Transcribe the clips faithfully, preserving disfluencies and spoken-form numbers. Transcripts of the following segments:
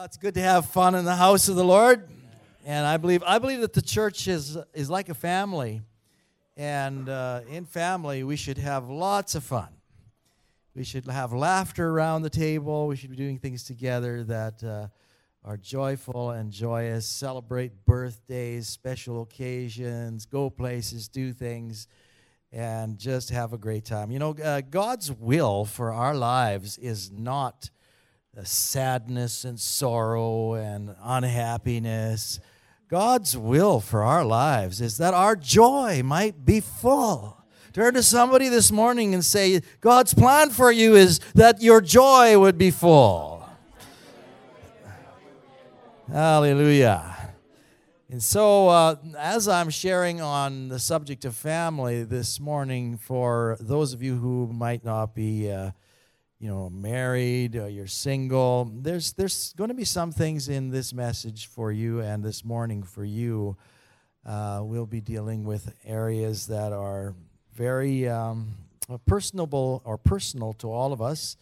Uh, it's good to have fun in the house of the Lord, and I believe I believe that the church is is like a family, and uh, in family we should have lots of fun. We should have laughter around the table. We should be doing things together that uh, are joyful and joyous. Celebrate birthdays, special occasions, go places, do things, and just have a great time. You know, uh, God's will for our lives is not Uh, sadness and sorrow and unhappiness. God's will for our lives is that our joy might be full. Turn to somebody this morning and say, God's plan for you is that your joy would be full. Hallelujah. And so uh, as I'm sharing on the subject of family this morning, for those of you who might not be uh, you know, married, or you're single, there's there's going to be some things in this message for you and this morning for you. Uh, we'll be dealing with areas that are very um, personable or personal to all of us,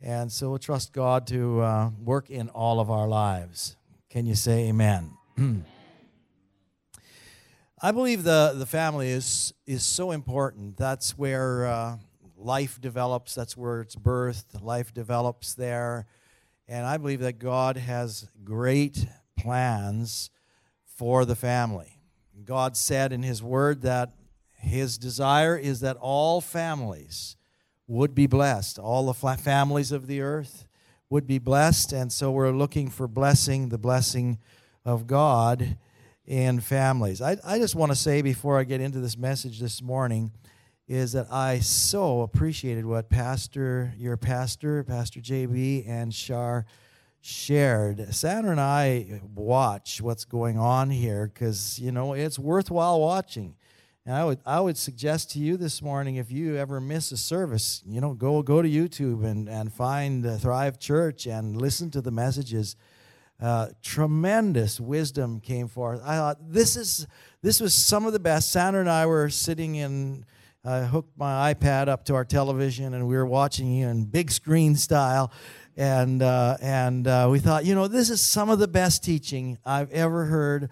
and so we'll trust God to uh, work in all of our lives. Can you say amen? Amen. I believe the, the family is, is so important. That's where... Uh, Life develops. That's where it's birthed. Life develops there. And I believe that God has great plans for the family. God said in His Word that His desire is that all families would be blessed. All the families of the earth would be blessed. And so we're looking for blessing, the blessing of God in families. I, I just want to say before I get into this message this morning, is that I so appreciated what Pastor, your pastor, Pastor J B and Shar shared. Sandra and I watch what's going on here because, you know, it's worthwhile watching. And I would I would suggest to you this morning, if you ever miss a service, you know, go go to YouTube and, and find uh, Thrive Church and listen to the messages. Uh, tremendous wisdom came forth. I thought, this, is, this was some of the best. Sandra and I were sitting in... I hooked my iPad up to our television, and we were watching you in big screen style, and uh, and uh, we thought, you know, this is some of the best teaching I've ever heard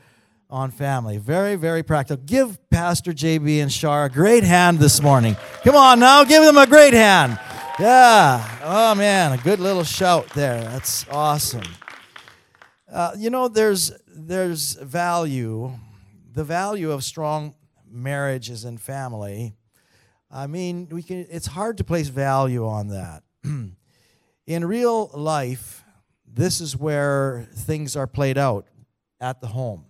on family. Very, very practical. Give Pastor J B and Shar a great hand this morning. Come on now, give them a great hand. Yeah. Oh, man, a good little shout there. That's awesome. Uh, you know, there's there's value, the value of strong marriages and family. I mean, we can. It's hard to place value on that. In real life, this is where things are played out, at the home,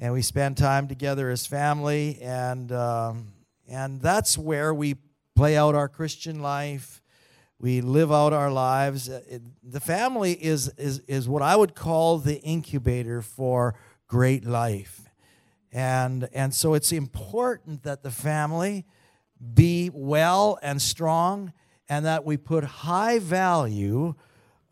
and we spend time together as family, and um, and that's where we play out our Christian life. We live out our lives. It, the family is is is what I would call the incubator for great life, and and so it's important that the family be well and strong, and that we put high value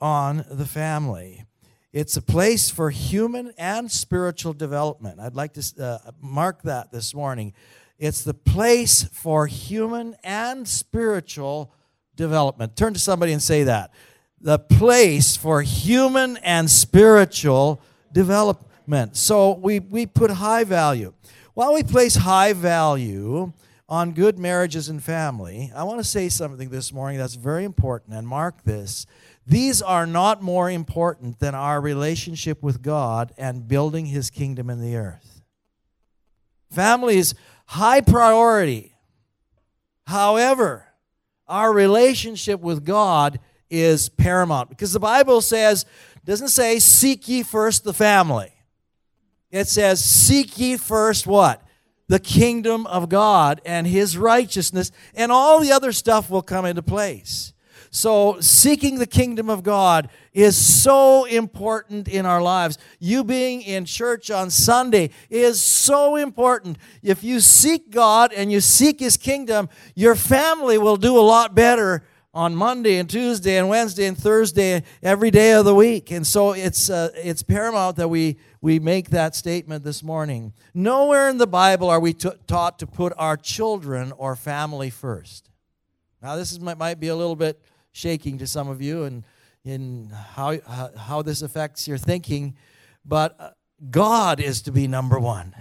on the family. It's a place for human and spiritual development. I'd like to uh, mark that this morning. It's the place for human and spiritual development. Turn to somebody and say that. The place for human and spiritual development. So we, we put high value. While we place high value on good marriages and family, I want to say something this morning that's very important, and mark this. These are not more important than our relationship with God and building His kingdom in the earth. Family is high priority. However, our relationship with God is paramount, because the Bible says, doesn't say, seek ye first the family. It says, seek ye first what? The kingdom of God and His righteousness, and all the other stuff will come into place. So seeking the kingdom of God is so important in our lives. You being in church on Sunday is so important. If you seek God and you seek His kingdom, your family will do a lot better on Monday and Tuesday and Wednesday and Thursday, every day of the week. And so it's uh, it's paramount that we, we make that statement this morning. Nowhere in the Bible are we t- taught to put our children or family first. Now, this is might, might be a little bit shaking to some of you, and in how how this affects your thinking, but God is to be number one.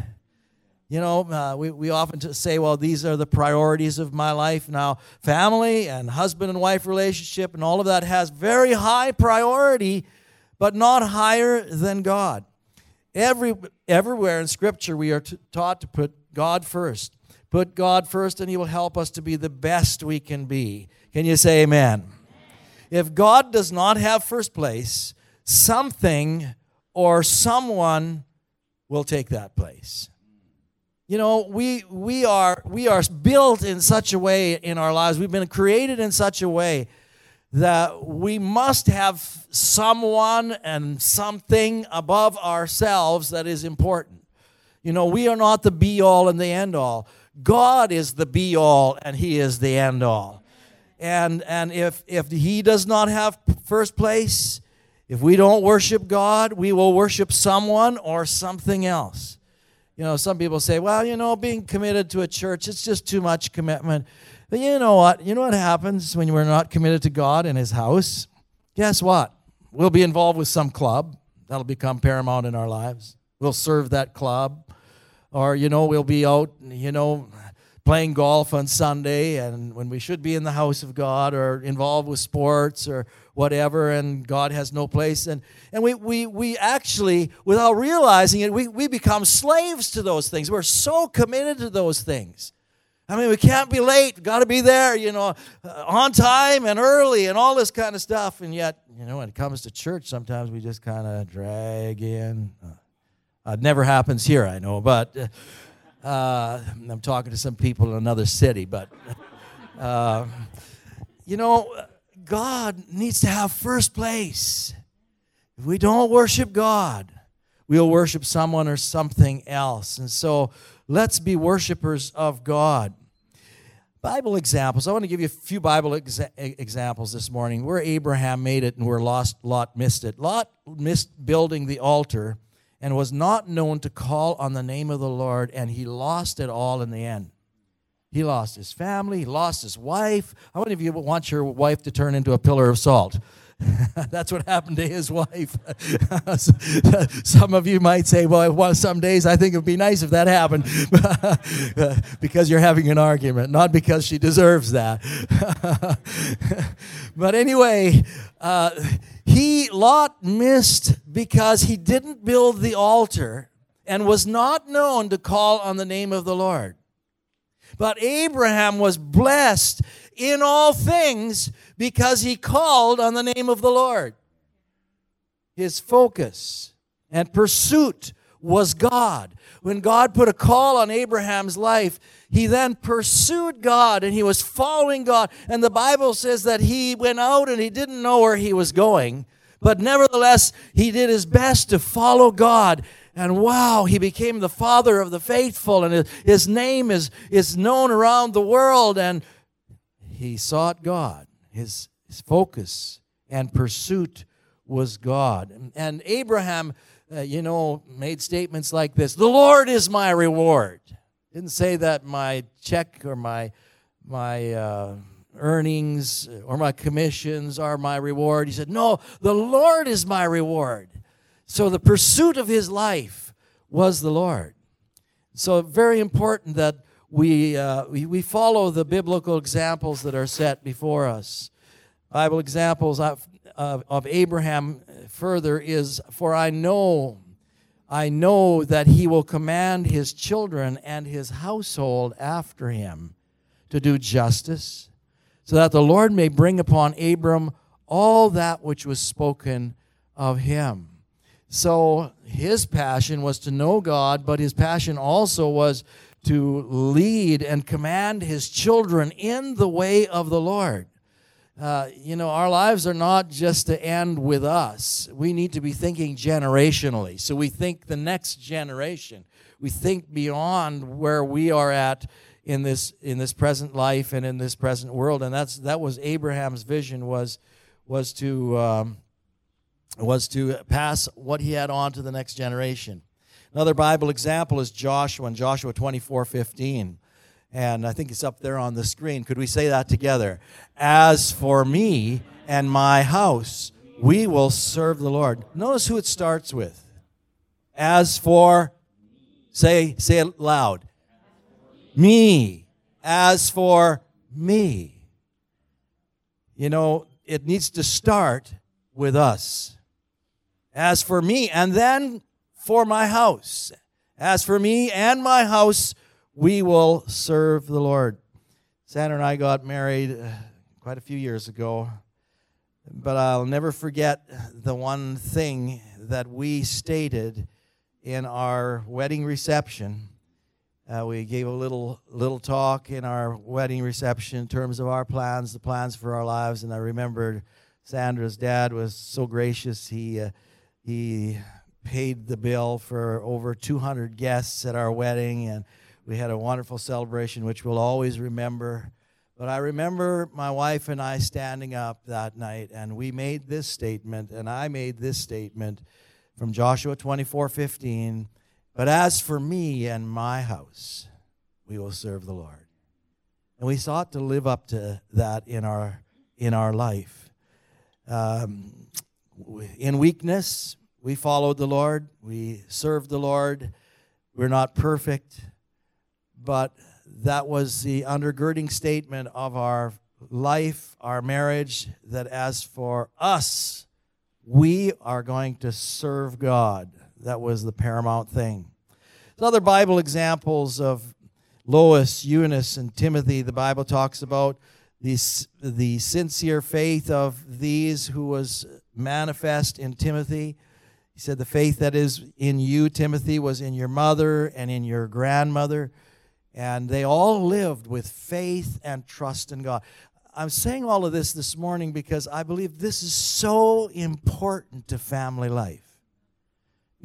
You know, uh, we, we often say, well, these are the priorities of my life. Now, family and husband and wife relationship and all of that has very high priority, but not higher than God. Every Everywhere in Scripture, we are t- taught to put God first. Put God first, and He will help us to be the best we can be. Can you say amen? Amen. If God does not have first place, something or someone will take that place. You know, we we are we are built in such a way in our lives. We've been created in such a way that we must have someone and something above ourselves that is important. You know, we are not the be-all and the end-all. God is the be-all and He is the end-all. And and if if He does not have first place, if we don't worship God, we will worship someone or something else. You know, some people say, well, you know, being committed to a church, it's just too much commitment. But you know what? You know what happens when we're not committed to God and His house? Guess what? We'll be involved with some club. That'll become paramount in our lives. We'll serve that club. Or, you know, we'll be out, you know, playing golf on Sunday and when we should be in the house of God or involved with sports or whatever, and God has no place. And and we we we actually, without realizing it, we, we become slaves to those things. We're so committed to those things. I mean, we can't be late. We've got to be there, you know, on time and early and all this kind of stuff. And yet, you know, when it comes to church, sometimes we just kind of drag in. Uh, it never happens here, I know, but... Uh, Uh, I'm talking to some people in another city, but, uh, you know, God needs to have first place. If we don't worship God, we'll worship someone or something else. And so let's be worshipers of God. Bible examples. I want to give you a few Bible exa- examples this morning where Abraham made it and where lost, Lot missed it. Lot missed building the altar and was not known to call on the name of the Lord, and he lost it all in the end. He lost his family, he lost his wife. How many of you want your wife to turn into a pillar of salt? That's what happened to his wife. Some of you might say, well, some days I think it would be nice if that happened, because you're having an argument, not because she deserves that. But anyway, uh, He, Lot, missed because he didn't build the altar and was not known to call on the name of the Lord. But Abraham was blessed in all things because he called on the name of the Lord. His focus and pursuit was God. When God put a call on Abraham's life, he then pursued God, and he was following God. And the Bible says that he went out and he didn't know where he was going. But nevertheless, he did his best to follow God. And wow, he became the father of the faithful, and his name is, is known around the world. And he sought God. His, his focus and pursuit was God. And, and Abraham... Uh, you know, made statements like this: "The Lord is my reward." Didn't say that my check or my my uh, earnings or my commissions are my reward. He said, "No, the Lord is my reward." So the pursuit of his life was the Lord. So very important that we uh, we, we follow the biblical examples that are set before us. Bible examples I've Of, of Abraham further is, for I know, I know that he will command his children and his household after him to do justice, so that the Lord may bring upon Abram all that which was spoken of him. So his passion was to know God, but his passion also was to lead and command his children in the way of the Lord. Uh, you know, our lives are not just to end with us. We need to be thinking generationally. So we think the next generation. We think beyond where we are at in this in this present life and in this present world. And that's that was Abraham's vision, was was to um, was to pass what he had on to the next generation. Another Bible example is Joshua in Joshua twenty-four fifteen. And I think it's up there on the screen. Could we say that together? As for me and my house, we will serve the Lord. Notice who it starts with. As for, say, say it loud. Me. As for me. You know, it needs to start with us. As for me, and then for my house. As for me and my house, we will serve the Lord. Sandra and I got married quite a few years ago, but I'll never forget the one thing that we stated in our wedding reception. Uh, we gave a little little talk in our wedding reception in terms of our plans, the plans for our lives, and I remembered Sandra's dad was so gracious. He uh, he paid the bill for over two hundred guests at our wedding, and we had a wonderful celebration, which we'll always remember. But I remember my wife and I standing up that night, and we made this statement, and I made this statement from Joshua twenty-four fifteen. But as for me and my house, we will serve the Lord. And we sought to live up to that in our in our life. Um, in weakness, we followed the Lord. We served the Lord. We're not perfect, but that was the undergirding statement of our life, our marriage, that as for us, we are going to serve God. That was the paramount thing. There's other Bible examples of Lois, Eunice, and Timothy. The Bible talks about these, the sincere faith of these who was manifest in Timothy. He said, the faith that is in you, Timothy, was in your mother and in your grandmother. And they all lived with faith and trust in God. I'm saying all of this this morning because I believe this is so important to family life.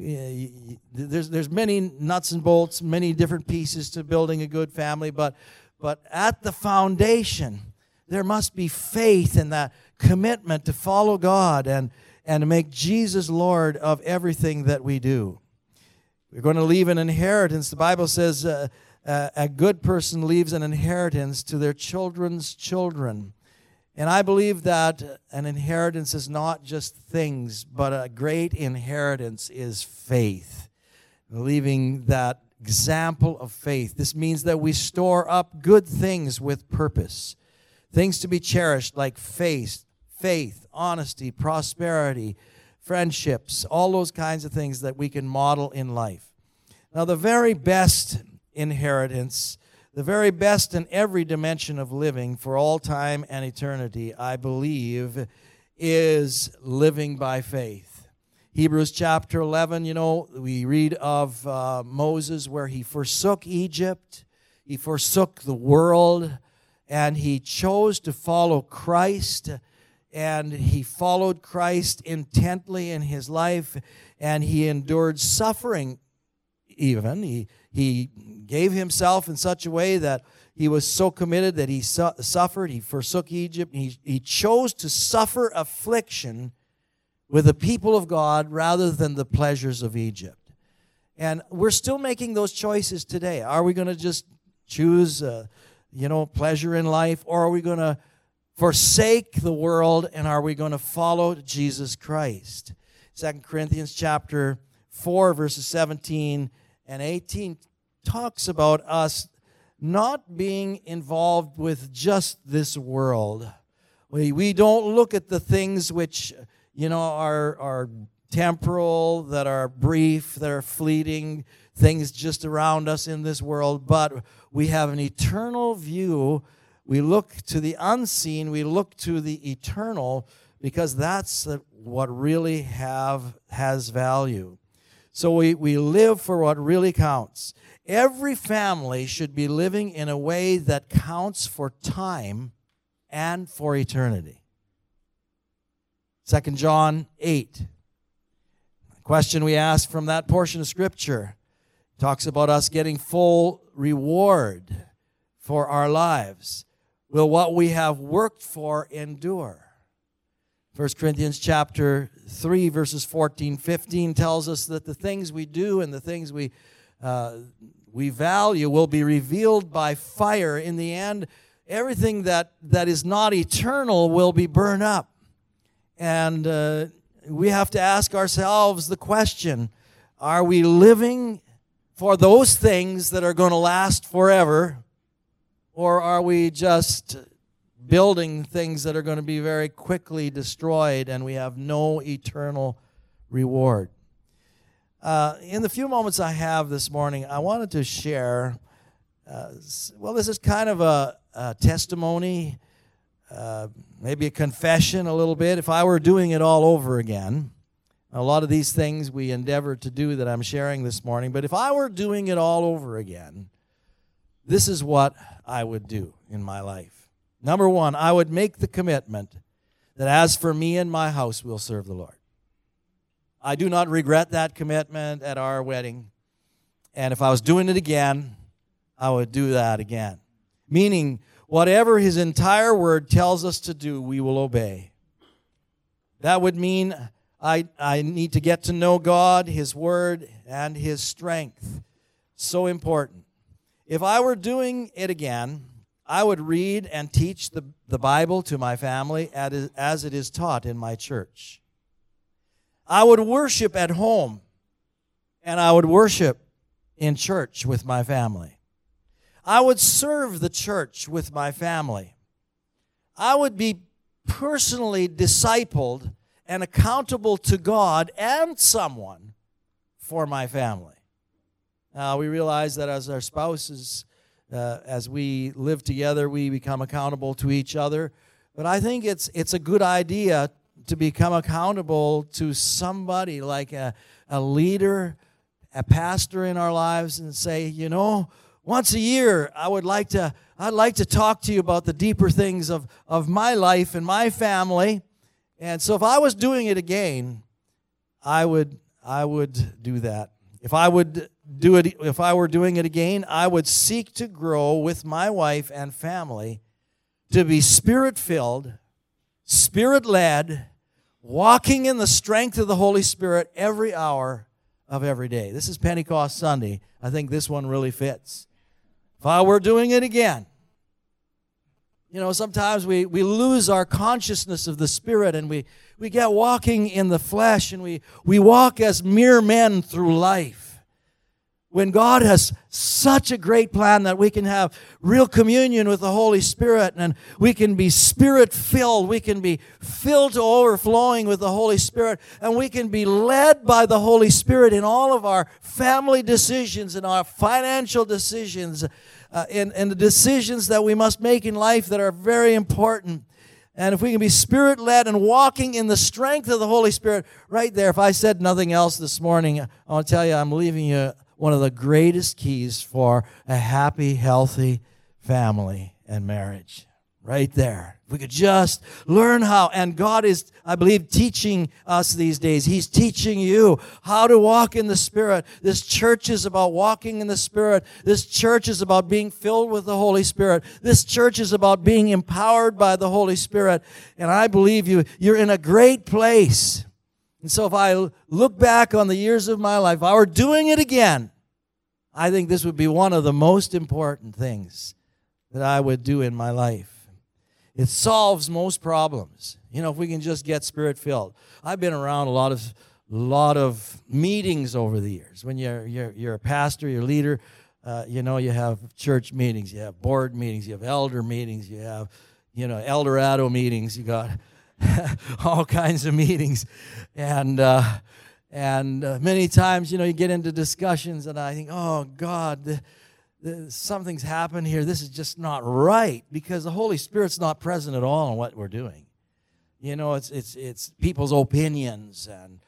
There's there's many nuts and bolts, many different pieces to building a good family, but but at the foundation, there must be faith and that commitment to follow God and, and to make Jesus Lord of everything that we do. We're going to leave an inheritance. The Bible says... Uh, Uh, a good person leaves an inheritance to their children's children. And I believe that an inheritance is not just things, but a great inheritance is faith. Leaving that example of faith. This means that we store up good things with purpose. Things to be cherished like faith, faith, honesty, prosperity, friendships, all those kinds of things that we can model in life. Now, the very best inheritance, the very best in every dimension of living for all time and eternity, I believe, is living by faith. Hebrews chapter eleven, you know, we read of uh, Moses where he forsook Egypt, he forsook the world, and he chose to follow Christ, and he followed Christ intently in his life, and he endured suffering even. He He gave himself in such a way that he was so committed that he su- suffered. He forsook Egypt. He, he chose to suffer affliction with the people of God rather than the pleasures of Egypt. And we're still making those choices today. Are we going to just choose, uh, you know, pleasure in life? Or are we going to forsake the world and are we going to follow Jesus Christ? Second Corinthians chapter four, verses seventeen and eighteen talks about us not being involved with just this world. We, we don't look at the things which, you know, are, are temporal, that are brief, that are fleeting, things just around us in this world, but we have an eternal view. We look to the unseen, we look to the eternal, because that's what really have has value. So we, we live for what really counts. Every family should be living in a way that counts for time and for eternity. Second John eight. The question we ask from that portion of Scripture talks about us getting full reward for our lives. Will what we have worked for endure? First Corinthians chapter three, verses fourteen, fifteen tells us that the things we do and the things we uh, we value will be revealed by fire. In the end, everything that, that is not eternal will be burned up. And uh, we have to ask ourselves the question, are we living for those things that are going to last forever, or are we just building things that are going to be very quickly destroyed and we have no eternal reward? Uh, in the few moments I have this morning, I wanted to share, uh, well, this is kind of a, a testimony, uh, maybe a confession a little bit. If I were doing it all over again, a lot of these things we endeavor to do that I'm sharing this morning, but if I were doing it all over again, this is what I would do in my life. Number one, I would make the commitment that as for me and my house, we'll serve the Lord. I do not regret that commitment at our wedding. And if I was doing it again, I would do that again. Meaning, whatever His entire word tells us to do, we will obey. That would mean I, I need to get to know God, His word, and His strength. So important. If I were doing it again, I would read and teach the, the Bible to my family as it is taught in my church. I would worship at home, and I would worship in church with my family. I would serve the church with my family. I would be personally discipled and accountable to God and someone for my family. Now, we realize that as our spouses, Uh, as we live together, we become accountable to each other. But I think it's it's a good idea to become accountable to somebody like a, a leader, a pastor in our lives, and say, you know, once a year, I would like to I'd like to talk to you about the deeper things of, of my life and my family. And so if I was doing it again, I would I would do that. If I would do it, if I were doing it again, I would seek to grow with my wife and family to be spirit-filled, spirit-led, walking in the strength of the Holy Spirit every hour of every day. This is Pentecost Sunday. I think this one really fits. If I were doing it again, you know, sometimes we, we lose our consciousness of the Spirit and we, we get walking in the flesh and we, we walk as mere men through life. When God has such a great plan that we can have real communion with the Holy Spirit and we can be Spirit-filled, we can be filled to overflowing with the Holy Spirit, and we can be led by the Holy Spirit in all of our family decisions and our financial decisions uh, and, and the decisions that we must make in life that are very important. And if we can be Spirit-led and walking in the strength of the Holy Spirit, right there, if I said nothing else this morning, I'll tell you I'm leaving you one of the greatest keys for a happy, healthy family and marriage. Right there. We could just learn how, and God is, I believe, teaching us these days. He's teaching you how to walk in the Spirit. This church is about walking in the Spirit. This church is about being filled with the Holy Spirit. This church is about being empowered by the Holy Spirit. And I believe you, you're in a great place. And so if I look back on the years of my life, if I were doing it again, I think this would be one of the most important things that I would do in my life. It solves most problems. You know, if we can just get Spirit-filled. I've been around a lot of lot of meetings over the years. When you're you're, you're a pastor, you're a leader, uh, you know, you have church meetings, you have board meetings, you have elder meetings, you have, you know, El Dorado meetings, you got all kinds of meetings, and uh, and uh, many times, you know, you get into discussions, and I think, oh God, the, the, something's happened here. This is just not right because the Holy Spirit's not present at all in what we're doing. You know, it's it's it's people's opinions, and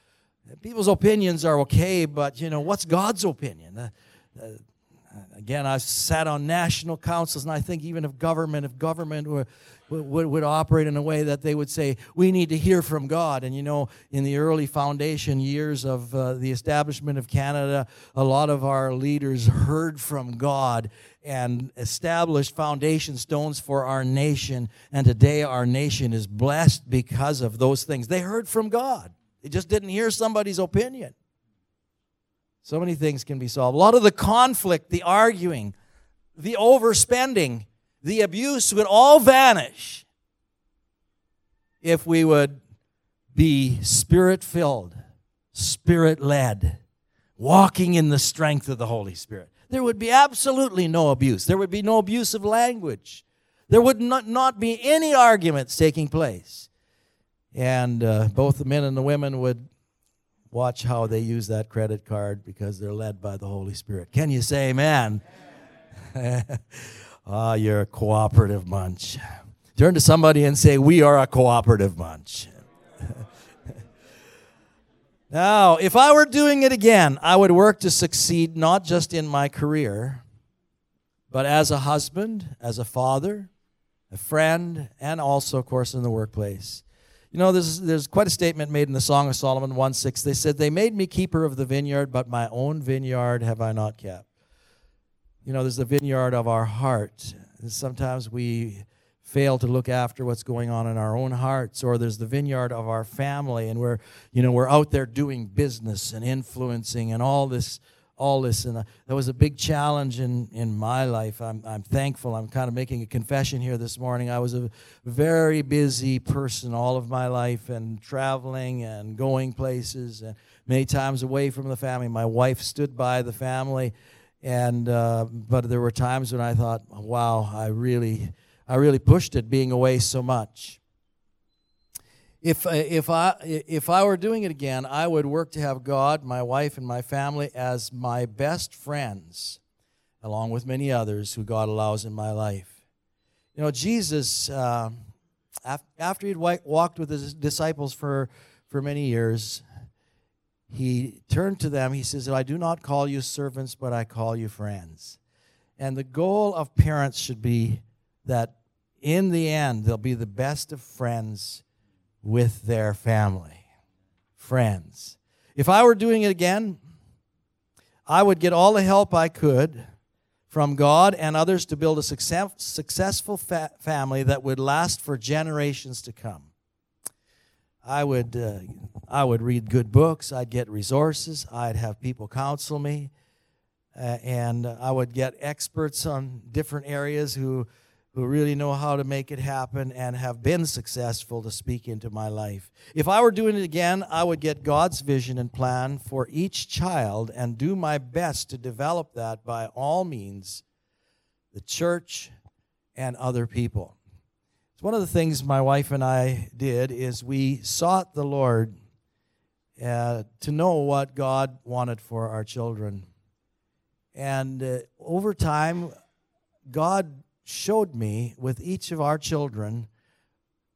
people's opinions are okay, but you know, what's God's opinion? The, the, Again, I've sat on national councils, and I think even if government, if government were, would, would operate in a way that they would say, we need to hear from God. And, you know, in the early foundation years of uh, the establishment of Canada, a lot of our leaders heard from God and established foundation stones for our nation. And today our nation is blessed because of those things. They heard from God. They just didn't hear somebody's opinion. So many things can be solved. A lot of the conflict, the arguing, the overspending, the abuse would all vanish if we would be Spirit-filled, Spirit-led, walking in the strength of the Holy Spirit. There would be absolutely no abuse. There would be no abuse of language. There would not, not be any arguments taking place. And uh, both the men and the women would watch how they use that credit card because they're led by the Holy Spirit. Can you say amen? Amen. Ah, you're a cooperative bunch. Turn to somebody and say, we are a cooperative bunch. Now, if I were doing it again, I would work to succeed not just in my career, but as a husband, as a father, a friend, and also, of course, in the workplace. You know, there's, there's quite a statement made in the Song of Solomon one six. They said, they made me keeper of the vineyard, but my own vineyard have I not kept. You know, there's the vineyard of our heart. And sometimes we fail to look after what's going on in our own hearts, or there's the vineyard of our family, and we're, you know, we're out there doing business and influencing and all this, all this. And that was a big challenge in, in my life. I'm I'm thankful. I'm kind of making a confession here this morning. I was a very busy person all of my life, and traveling and going places, and many times away from the family. My wife stood by the family, and uh, but there were times when I thought, wow, I really. I really pushed it being away so much. If if I if I were doing it again, I would work to have God, my wife, and my family as my best friends, along with many others who God allows in my life. You know, Jesus, uh, after he'd walked with his disciples for, for many years, he turned to them. He says, I do not call you servants, but I call you friends. And the goal of parents should be that in the end, they'll be the best of friends with their family. Friends. If I were doing it again, I would get all the help I could from God and others to build a success, successful fa- family that would last for generations to come. I would, uh, I would read good books. I'd get resources. I'd have people counsel me. Uh, and I would get experts on different areas who... who really know how to make it happen and have been successful to speak into my life. If I were doing it again, I would get God's vision and plan for each child and do my best to develop that by all means, the church and other people. It's one of the things my wife and I did is we sought the Lord uh, to know what God wanted for our children. And uh, over time, God showed me with each of our children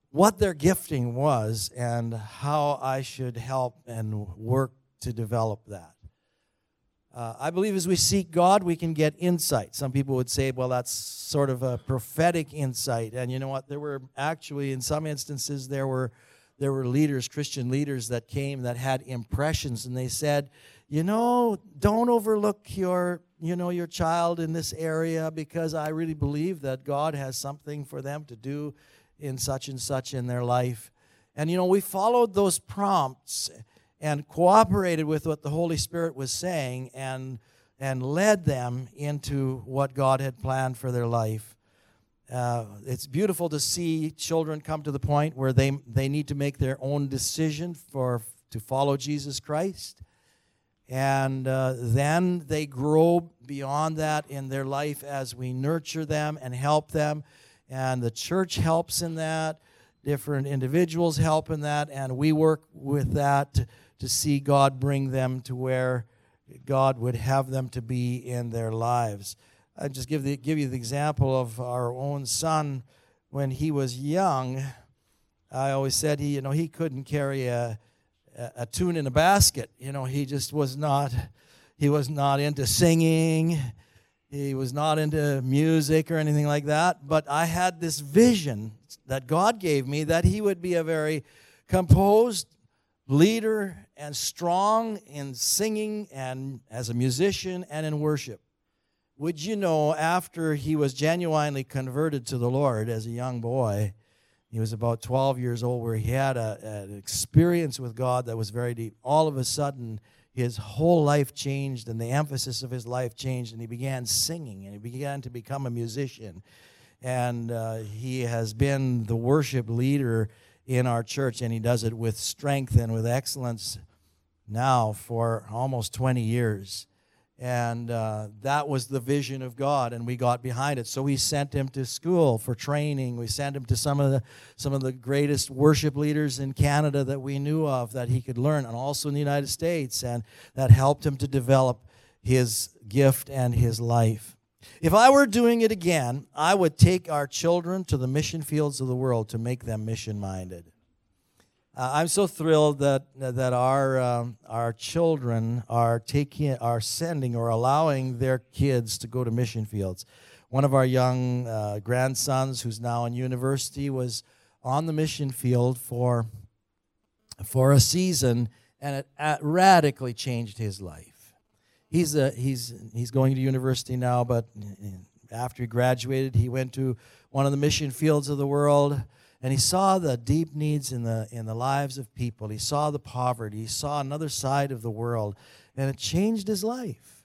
what their gifting was and how I should help and work to develop that. Uh, I believe as we seek God, we can get insight. Some people would say, well, that's sort of a prophetic insight. And you know what? There were actually, in some instances, there were there were leaders, Christian leaders that came that had impressions, and they said, you know, don't overlook your you know, your child in this area because I really believe that God has something for them to do in such and such in their life. And, you know, we followed those prompts and cooperated with what the Holy Spirit was saying and and led them into what God had planned for their life. Uh, it's beautiful to see children come to the point where they, they need to make their own decision for to follow Jesus Christ. And uh, then they grow beyond that in their life as we nurture them and help them. And the church helps in that. Different individuals help in that. And we work with that to, to see God bring them to where God would have them to be in their lives. I just give, the, give you the example of our own son. When he was young, I always said he, you know, he couldn't carry a... a tune in a basket. You know, he just was not, he was not into singing. He was not into music or anything like that. But I had this vision that God gave me that he would be a very composed leader and strong in singing and as a musician and in worship. Would you know, after he was genuinely converted to the Lord as a young boy, he was about twelve years old where he had a, an experience with God that was very deep. All of a sudden, his whole life changed and the emphasis of his life changed, and he began singing and he began to become a musician. And uh, he has been the worship leader in our church, and he does it with strength and with excellence now for almost twenty years. And uh, that was the vision of God, and we got behind it. So we sent him to school for training. We sent him to some of the some of the greatest worship leaders in Canada that we knew of that he could learn, and also in the United States, and that helped him to develop his gift and his life. If I were doing it again, I would take our children to the mission fields of the world to make them mission-minded. Uh, I'm so thrilled that that our um, our children are taking, are sending, or allowing their kids to go to mission fields. One of our young uh, grandsons, who's now in university, was on the mission field for for a season, and it uh, radically changed his life. He's a, he's he's going to university now, but after he graduated, he went to one of the mission fields of the world. And he saw the deep needs in the in the lives of people. He saw the poverty. He saw another side of the world. And it changed his life.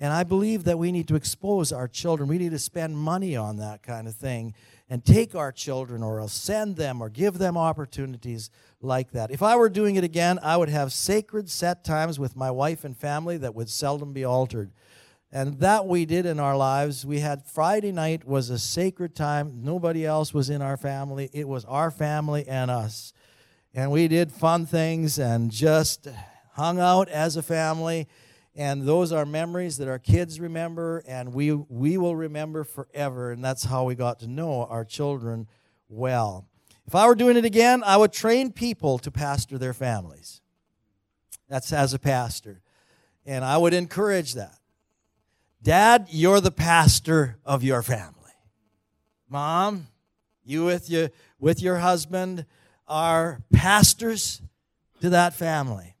And I believe that we need to expose our children. We need to spend money on that kind of thing and take our children, or I'll send them, or give them opportunities like that. If I were doing it again, I would have sacred set times with my wife and family that would seldom be altered. And that we did in our lives. We had Friday night was a sacred time. Nobody else was in our family. It was our family and us. And we did fun things and just hung out as a family. And those are memories that our kids remember, and we we will remember forever. And that's how we got to know our children well. If I were doing it again, I would train people to pastor their families. That's as a pastor. And I would encourage that. Dad, you're the pastor of your family. Mom, you with your, with your husband are pastors to that family.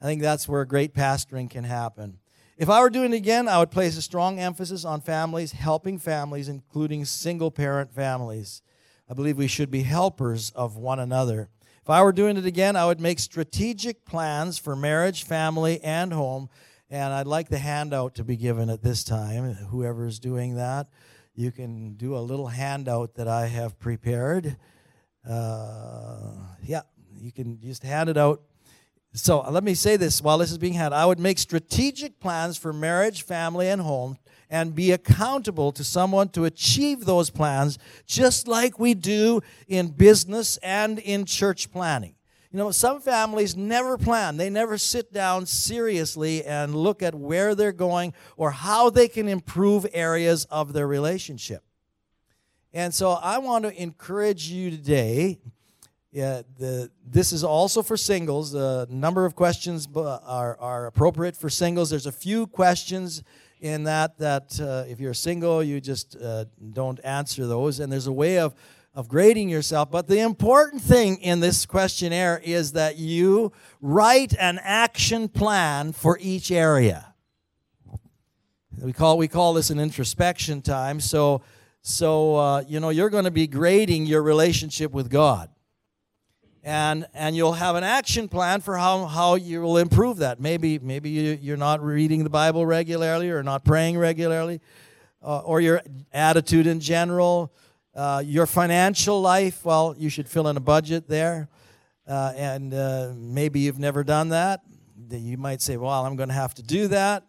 I think that's where great pastoring can happen. If I were doing it again, I would place a strong emphasis on families, helping families, including single-parent families. I believe we should be helpers of one another. If I were doing it again, I would make strategic plans for marriage, family, and home. And I'd like the handout to be given at this time. Whoever's doing that, you can do a little handout that I have prepared. Uh, yeah, you can just hand it out. So let me say this while this is being handed. I would make strategic plans for marriage, family, and home, and be accountable to someone to achieve those plans, just like we do in business and in church planning. You know, some families never plan. They never sit down seriously and look at where they're going or how they can improve areas of their relationship. And so I want to encourage you today. Yeah, the, this is also for singles. The number of questions are, are appropriate for singles. There's a few questions in that that uh, if you're single, you just uh, don't answer those. And there's a way of of grading yourself. But the important thing in this questionnaire is that you write an action plan for each area. We call we call this an introspection time. So, so uh, you know, you're going to be grading your relationship with God. And and you'll have an action plan for how, how you will improve that. Maybe, maybe you, you're not reading the Bible regularly, or not praying regularly, uh, or your attitude in general. Uh, your financial life, well, you should fill in a budget there, uh, and uh, maybe you've never done that. You might say, well, I'm going to have to do that.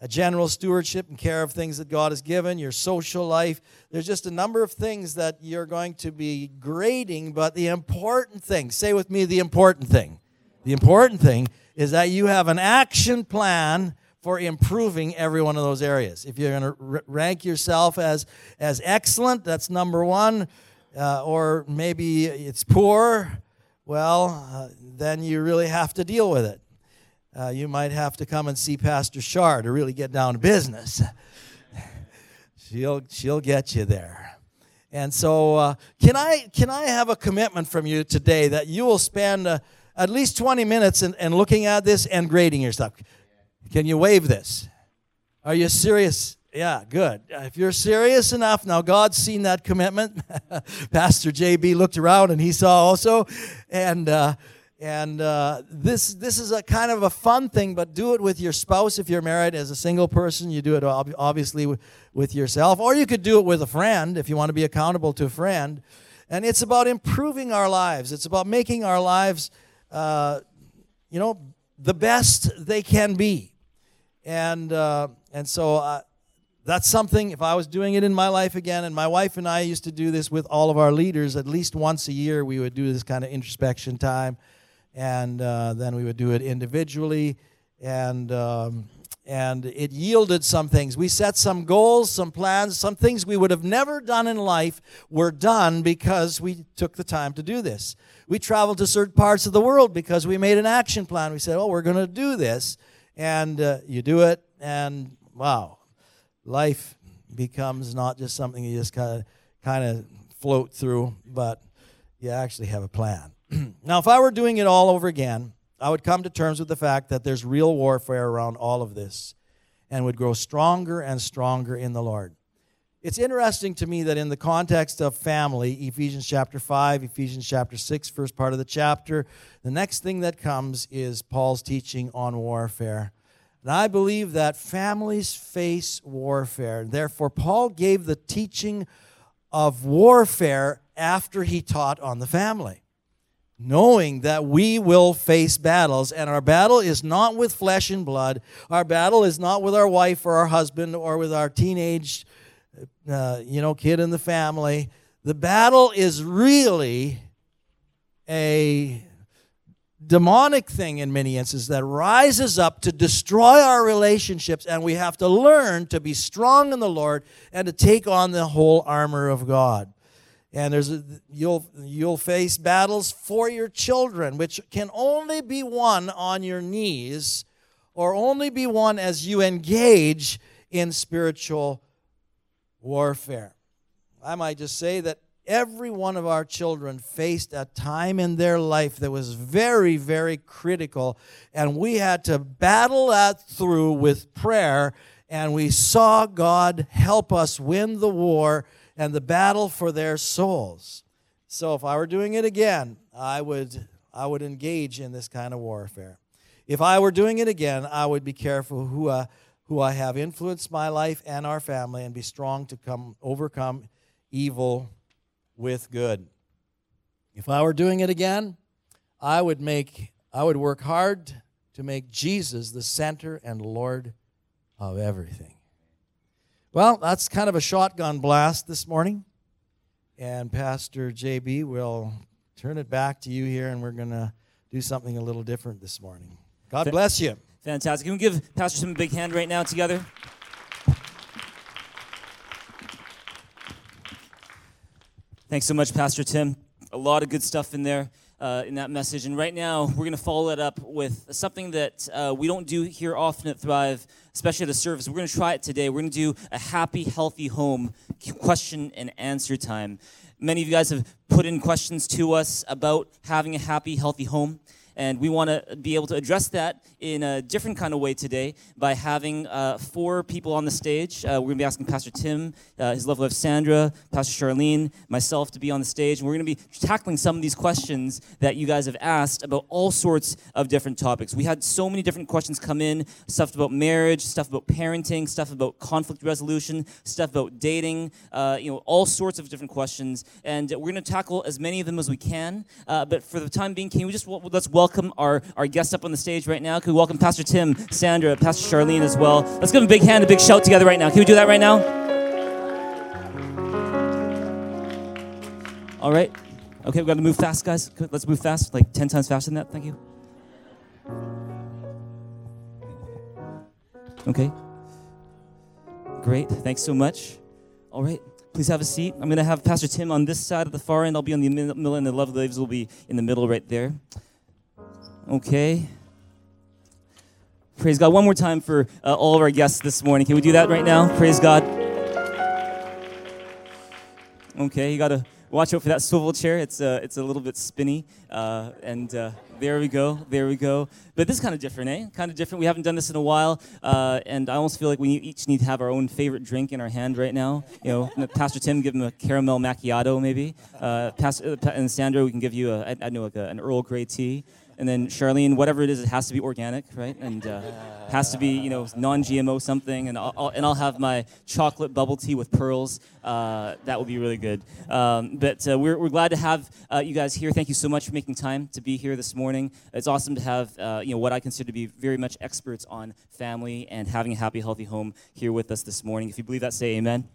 A general stewardship and care of things that God has given, your social life. There's just a number of things that you're going to be grading, but the important thing, say with me, the important thing. The important thing is that you have an action plan for improving every one of those areas. If you're going to r- rank yourself as as excellent, that's number one, uh, or maybe it's poor, well, uh, then you really have to deal with it. Uh, you might have to come and see Pastor Shar to really get down to business. she'll she'll get you there. And so, uh, can I can I have a commitment from you today that you will spend uh, at least twenty minutes in, in looking at this and grading your stuff? Can you waive this? Are you serious? Yeah, good. If you're serious enough, now God's seen that commitment. Pastor J B looked around and he saw also. And uh, and uh, this this is a kind of a fun thing, but do it with your spouse if you're married. As a single person, you do it ob- obviously with, with yourself. Or you could do it with a friend if you want to be accountable to a friend. And it's about improving our lives. It's about making our lives, uh, you know, the best they can be. And uh, and so uh, that's something, if I was doing it in my life again, and my wife and I used to do this with all of our leaders, at least once a year we would do this kind of introspection time, and uh, then we would do it individually, and um, and it yielded some things. We set some goals, some plans, some things we would have never done in life were done because we took the time to do this. We traveled to certain parts of the world because we made an action plan. We said, oh, we're going to do this. And uh, you do it, and wow, life becomes not just something you just kind of kind of float through, but you actually have a plan. Now, if I were doing it all over again, I would come to terms with the fact that there's real warfare around all of this and would grow stronger and stronger in the Lord. It's interesting to me that in the context of family, Ephesians chapter five, Ephesians chapter six, first part of the chapter, the next thing that comes is Paul's teaching on warfare. And I believe that families face warfare. Therefore, Paul gave the teaching of warfare after he taught on the family, knowing that we will face battles, and our battle is not with flesh and blood. Our battle is not with our wife or our husband or with our teenage Uh, you know, kid in the family. The battle is really a demonic thing in many instances that rises up to destroy our relationships, and we have to learn to be strong in the Lord and to take on the whole armor of God. And there's a, you'll you'll face battles for your children, which can only be won on your knees, or only be won as you engage in spiritual warfare. I might just say that every one of our children faced a time in their life that was very, very critical, and we had to battle that through with prayer, and we saw God help us win the war and the battle for their souls. So if I were doing it again, I would I would engage in this kind of warfare. If I were doing it again, I would be careful who I who I have influenced my life and our family, and be strong to come overcome evil with good. If I were doing it again, I would make I would work hard to make Jesus the center and Lord of everything. Well, that's kind of a shotgun blast this morning, and Pastor J B will turn it back to you here, and we're going to do something a little different this morning. God bless you. Fantastic. Can we give Pastor Tim a big hand right now together? Thanks so much, Pastor Tim. A lot of good stuff in there, uh, in that message. And right now, we're going to follow it up with something that uh, we don't do here often at Thrive, especially at a service. We're going to try it today. We're going to do a happy, healthy home question and answer time. Many of you guys have put in questions to us about having a happy, healthy home. And we want to be able to address that in a different kind of way today by having uh, four people on the stage. Uh, we're going to be asking Pastor Tim, uh, his lovely wife Sandra, Pastor Sharleen, myself to be on the stage. And we're going to be tackling some of these questions that you guys have asked about all sorts of different topics. We had so many different questions come in, stuff about marriage, stuff about parenting, stuff about conflict resolution, stuff about dating, uh, you know, all sorts of different questions. And we're going to tackle as many of them as we can. Uh, but for the time being, can we just, let's welcome Welcome our, our guests up on the stage right now. Can we welcome Pastor Tim, Sandra, Pastor Sharleen as well? Let's give them a big hand, a big shout together right now. Can we do that right now? All right. Okay, we've got to move fast, guys. Let's move fast, like ten times faster than that. Thank you. Okay. Great. Thanks so much. All right. Please have a seat. I'm going to have Pastor Tim on this side at the far end. I'll be on the middle, and the lovely ladies will be in the middle right there. Okay. Praise God. One more time for uh, all of our guests this morning. Can we do that right now? Praise God. Okay, you got to watch out for that swivel chair. It's uh, it's a little bit spinny. Uh, and uh, there we go. There we go. But this is kind of different, eh? Kind of different. We haven't done this in a while. Uh, and I almost feel like we each need to have our own favorite drink in our hand right now. You know, Pastor Tim, give him a caramel macchiato maybe. Uh, Pastor, uh, and Sandra, we can give you, a, I, I know, like a, an Earl Grey tea. And then Sharleen, whatever it is, it has to be organic, right? And uh, has to be, you know, non-G M O something. And I'll, and I'll have my chocolate bubble tea with pearls. Uh, that would be really good. Um, but uh, we're we're glad to have uh, you guys here. Thank you so much for making time to be here this morning. It's awesome to have, uh, you know, what I consider to be very much experts on family and having a happy, healthy home here with us this morning. If you believe that, say amen.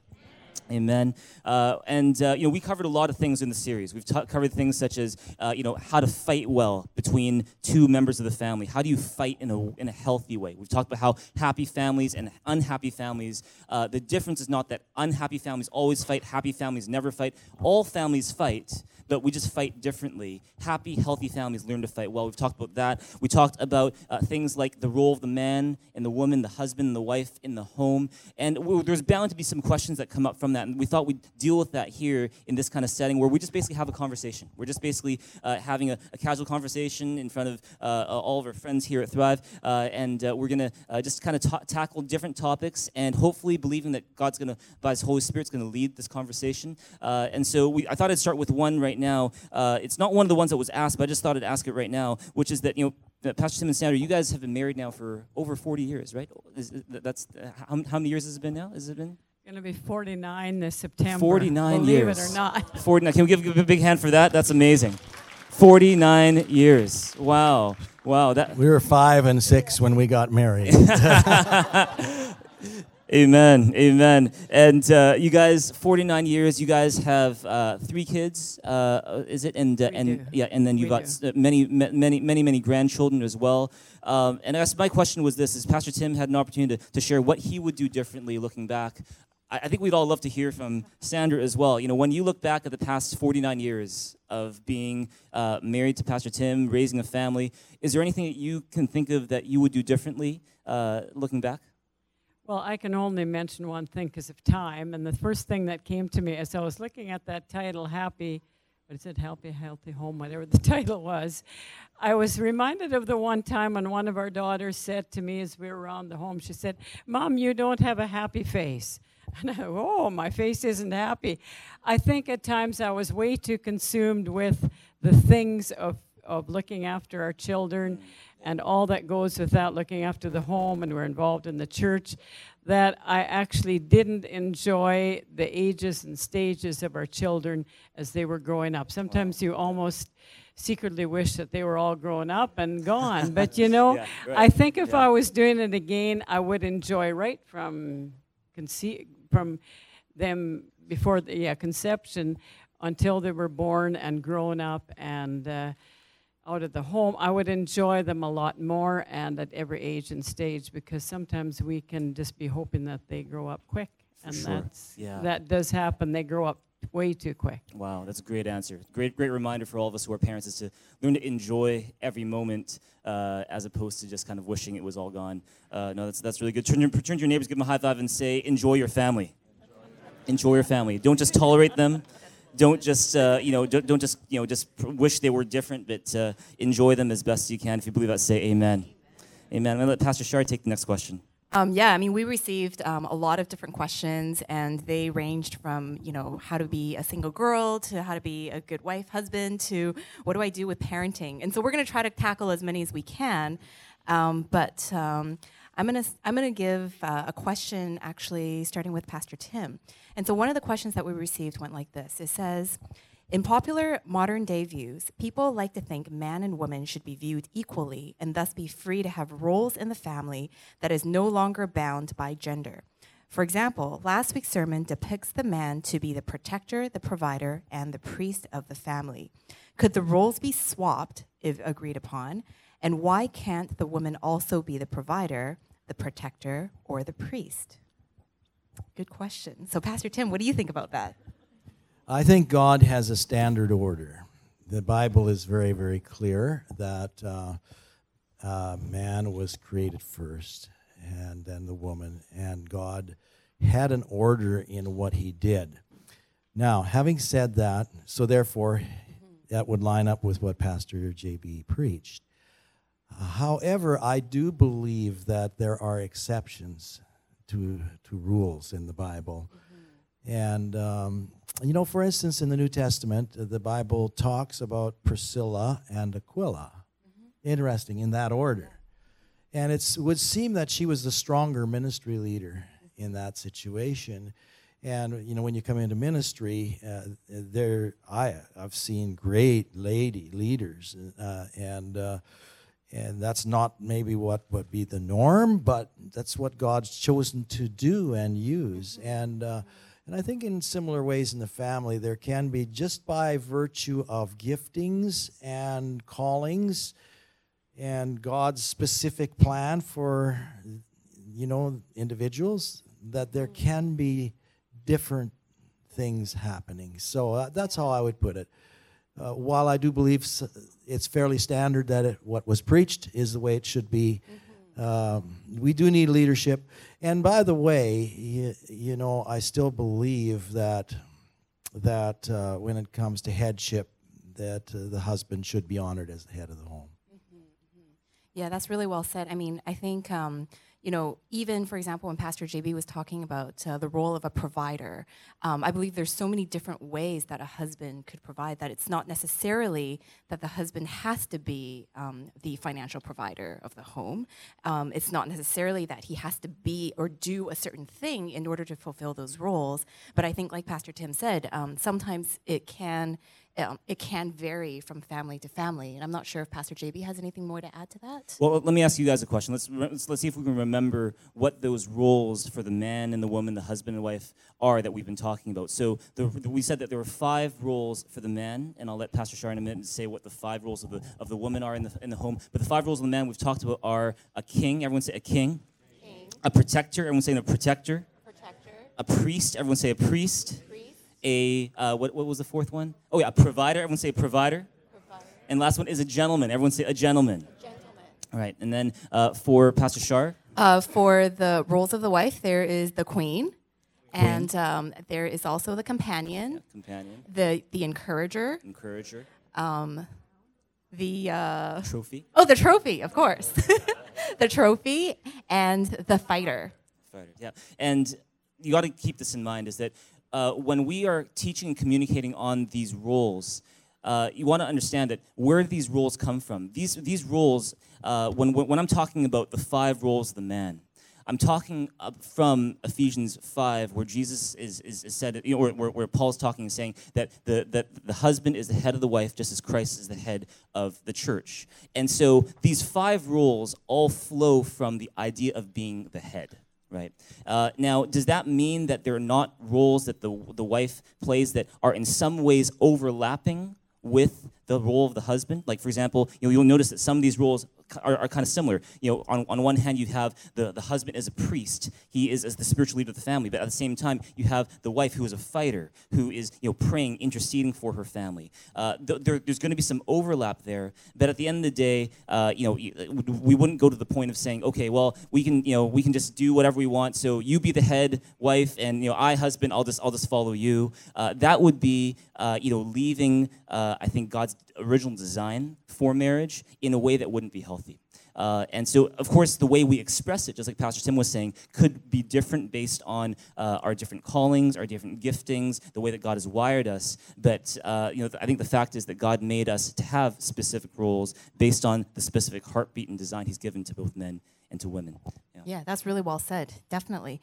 Amen. Uh, and, uh, you know, we covered a lot of things in the series. We've t- covered things such as, uh, you know, how to fight well between two members of the family. How do you fight in a in a healthy way? We've talked about how happy families and unhappy families, uh, the difference is not that unhappy families always fight, happy families never fight. All families fight, but we just fight differently. Happy, healthy families learn to fight well. We've talked about that. We talked about uh, things like the role of the man and the woman, the husband and the wife in the home. And we, there's bound to be some questions that come up from that, and we thought we'd deal with that here in this kind of setting where we just basically have a conversation. We're just basically uh, having a, a casual conversation in front of uh, all of our friends here at Thrive, uh, and uh, we're going to uh, just kind of ta- tackle different topics, and hopefully believing that God's going to, by His Holy Spirit, is going to lead this conversation. Uh, and so we, I thought I'd start with one right now. Uh, it's not one of the ones that was asked, but I just thought I'd ask it right now, which is that, you know, Pastor Tim and Sandra, you guys have been married now for over forty years, right? Is, that's uh, how, how many years has it been now? Has it been? Going to be forty-nine this September. forty-nine Believe years. Believe it or not. forty-nine Can we give, give a big hand for that? That's amazing. forty-nine years. Wow. Wow. That. We were five and six when we got married. Amen. Amen. And uh, you guys, forty-nine years. You guys have uh, three kids, uh, is it? And uh, and do. yeah, and then you got do. many, many, many, many grandchildren as well. Um, and I guess my question was this: is Pastor Tim had an opportunity to, to share what he would do differently looking back. I, I think we'd all love to hear from Sandra as well. You know, when you look back at the past forty-nine years of being uh, married to Pastor Tim, raising a family, is there anything that you can think of that you would do differently uh, looking back? Well, I can only mention one thing because of time. And the first thing that came to me as I was looking at that title, Happy, what is it, Happy, Healthy Home, whatever the title was, I was reminded of the one time when one of our daughters said to me as we were around the home, she said, "Mom, you don't have a happy face." And I thought, oh, my face isn't happy. I think at times I was way too consumed with the things of, of looking after our children and all that goes with that, looking after the home, and we're involved in the church, that I actually didn't enjoy the ages and stages of our children as they were growing up. Sometimes you almost secretly wish that they were all grown up and gone. But, you know, yeah, right. I think if yeah. I was doing it again, I would enjoy right from conce- from them before the yeah, conception until they were born and grown up and uh, out of the home. I would enjoy them a lot more, and at every age and stage, because sometimes we can just be hoping that they grow up quick, and sure. that's yeah. that does happen. They grow up way too quick. Wow, that's a great answer. Great, great reminder for all of us who are parents is to learn to enjoy every moment uh, as opposed to just kind of wishing it was all gone. Uh, no, that's that's really good. Turn, your, turn to your neighbors, give them a high five, and say, enjoy your family. Enjoy your family. Don't just tolerate them. Don't just, uh, you know, don't, don't just, you know, just wish they were different, but uh, enjoy them as best you can. If you believe that, say amen. Amen. amen. I'm going to let Pastor Shar take the next question. Um, yeah, I mean, we received um, a lot of different questions, and they ranged from, you know, how to be a single girl, to how to be a good wife, husband, to what do I do with parenting? And so we're going to try to tackle as many as we can, um, but um, I'm going to I'm going to give uh, a question, actually, starting with Pastor Tim. And so one of the questions that we received went like this. It says, in popular modern-day views, people like to think man and woman should be viewed equally and thus be free to have roles in the family that is no longer bound by gender. For example, last week's sermon depicts the man to be the protector, the provider, and the priest of the family. Could the roles be swapped if agreed upon? And why can't the woman also be the provider, the protector, or the priest? Good question. So, Pastor Tim, what do you think about that? I think God has a standard order. The Bible is very, very clear that uh, uh, man was created first, and then the woman, and God had an order in what he did. Now, having said that, so therefore, that would line up with what Pastor J B preached. However, I do believe that there are exceptions to to rules in the Bible. Mm-hmm. And, um, you know, for instance, in the New Testament, the Bible talks about Priscilla and Aquila. Mm-hmm. Interesting, in that order. And it would seem that she was the stronger ministry leader in that situation. And, you know, when you come into ministry, uh, there I, I've seen great lady leaders, uh, and uh, and that's not maybe what would be the norm, but that's what God's chosen to do and use. And uh, and I think in similar ways in the family, there can be, just by virtue of giftings and callings and God's specific plan for, you know, individuals, that there can be different things happening. So uh, that's how I would put it. Uh, while I do believe it's fairly standard that it, what was preached is the way it should be, mm-hmm. um, we do need leadership. And by the way, you, you know, I still believe that that uh, when it comes to headship, that uh, the husband should be honored as the head of the home. Mm-hmm, mm-hmm. Yeah, that's really well said. I mean, I think... Um, You know, even, for example, when Pastor J B was talking about uh, the role of a provider, um, I believe there's so many different ways that a husband could provide, that it's not necessarily that the husband has to be um, the financial provider of the home. Um, it's not necessarily that he has to be or do a certain thing in order to fulfill those roles. But I think, like Pastor Tim said, um, sometimes it can... Um, it can vary from family to family, and I'm not sure if Pastor J B has anything more to add to that. Well, let me ask you guys a question. Let's re- let's see if we can remember what those roles for the man and the woman, the husband and wife, are that we've been talking about. So the, the, we said that there were five roles for the man, and I'll let Pastor Sharleen in a minute say what the five roles of the of the woman are in the in the home. But the five roles of the man we've talked about are a king. Everyone say a king. King. A protector. Everyone say a protector. Protector. A priest. Everyone say a priest. A, uh, what, what was the fourth one? Oh, yeah, a provider. Everyone say a provider. Provider. And last one is a gentleman. Everyone say a gentleman. A gentleman. All right, and then uh, for Pastor Shar? Uh, for the roles of the wife, there is the queen, queen. and um, there is also the companion. Yeah, companion. The the encourager. Encourager. Um, the... Uh, trophy. Oh, the trophy, of course. The trophy and the fighter. Fighter, yeah. And you got to keep this in mind, is that Uh, when we are teaching and communicating on these roles, uh, you want to understand that where these roles come from. These these roles, uh, when, when I'm talking about the five roles of the man, I'm talking from Ephesians five, where Jesus is is, is said, you know, where, where Paul's talking and saying that the that the husband is the head of the wife, just as Christ is the head of the church. And so these five roles all flow from the idea of being the head. Right. Uh, now, does that mean that there are not roles that the the wife plays that are in some ways overlapping with the role of the husband? Like, for example, you know, you'll notice that some of these roles are, are kind of similar. You know, on, on one hand, you have the, the husband as a priest. He is as the spiritual leader of the family. But at the same time, you have the wife who is a fighter, who is, you know, praying, interceding for her family. Uh, th- there, there's going to be some overlap there. But at the end of the day, uh, you know, we wouldn't go to the point of saying, okay, well, we can, you know, we can just do whatever we want. So you be the head wife, and, you know, I, husband, I'll just, I'll just follow you. Uh, that would be, uh, you know, leaving, uh, I think, God's original design for marriage in a way that wouldn't be healthy. Uh, and so, of course, the way we express it, just like Pastor Tim was saying, could be different based on uh, our different callings, our different giftings, the way that God has wired us. But, uh, you know, I think the fact is that God made us to have specific roles based on the specific heartbeat and design he's given to both men and to women. Yeah, yeah, that's really well said. Definitely.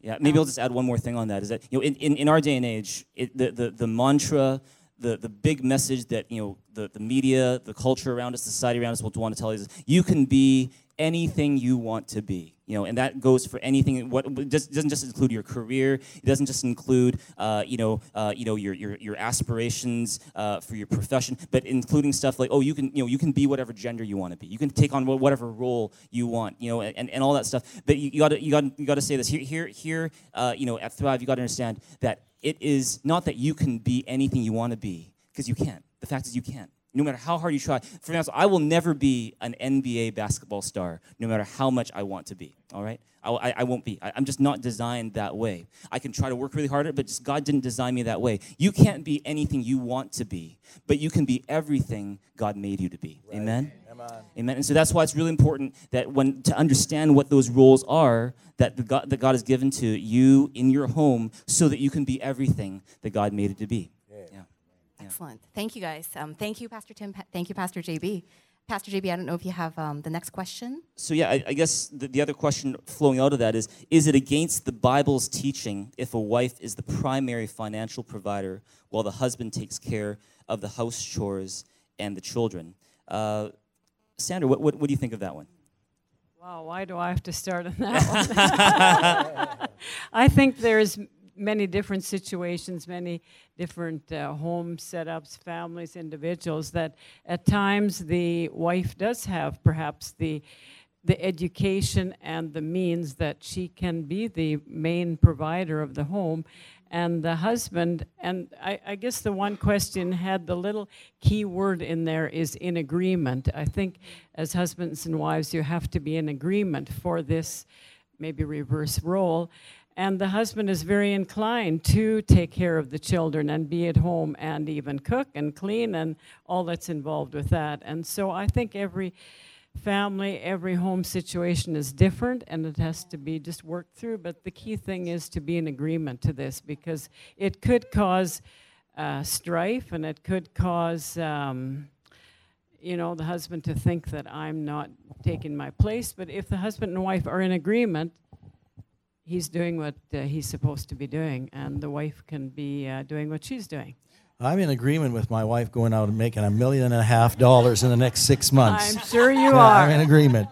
Yeah, maybe um, I'll just add one more thing on that, is that, you know, in, in, in our day and age, it, the, the, the mantra... The, the big message that, you know, the, the media, the culture around us, the society around us will want to tell us is, you can be anything you want to be. You know, and that goes for anything. What it doesn't just include your career. It doesn't just include, uh, you know, uh, you know, your your your aspirations uh, for your profession, but including stuff like, oh, you can, you know, you can be whatever gender you want to be. You can take on whatever role you want. You know, and, and all that stuff. But you got to you got you got to say this here here here. Uh, you know, at Thrive, you got to understand that it is not that you can be anything you want to be, because you can't. The fact is, you can't. No matter how hard you try. For example, I will never be an N B A basketball star, no matter how much I want to be, all right? I, I, I won't be. I, I'm just not designed that way. I can try to work really hard, but just God didn't design me that way. You can't be anything you want to be, but you can be everything God made you to be. Right. Amen? Amen? Amen. And so that's why it's really important that when to understand what those roles are that the God, that God has given to you in your home, so that you can be everything that God made it to be. Yeah. Yeah. Excellent. Thank you, guys. Um, thank you, Pastor Tim. Pa- thank you, Pastor J B. Pastor J B, I don't know if you have um, the next question. So yeah, I, I guess the, the other question flowing out of that is, is it against the Bible's teaching if a wife is the primary financial provider while the husband takes care of the house chores and the children? Uh, Sandra, what, what, what do you think of that one? Wow, why do I have to start on that one? I think there's many different situations, many different uh, home setups, families, individuals, that at times the wife does have perhaps the the education and the means that she can be the main provider of the home, and the husband, and I, I guess the one question had the little key word in there is in agreement. I think as husbands and wives, you have to be in agreement for this maybe reverse role. And the husband is very inclined to take care of the children and be at home and even cook and clean and all that's involved with that. And so I think every family, every home situation is different, and it has to be just worked through. But the key thing is to be in agreement to this, because it could cause uh, strife, and it could cause... Um, you know, the husband to think that I'm not taking my place. But if the husband and wife are in agreement, he's doing what uh, he's supposed to be doing, and the wife can be uh, doing what she's doing. I'm in agreement with my wife going out and making a million and a half dollars in the next six months. I'm sure you are. I'm in agreement.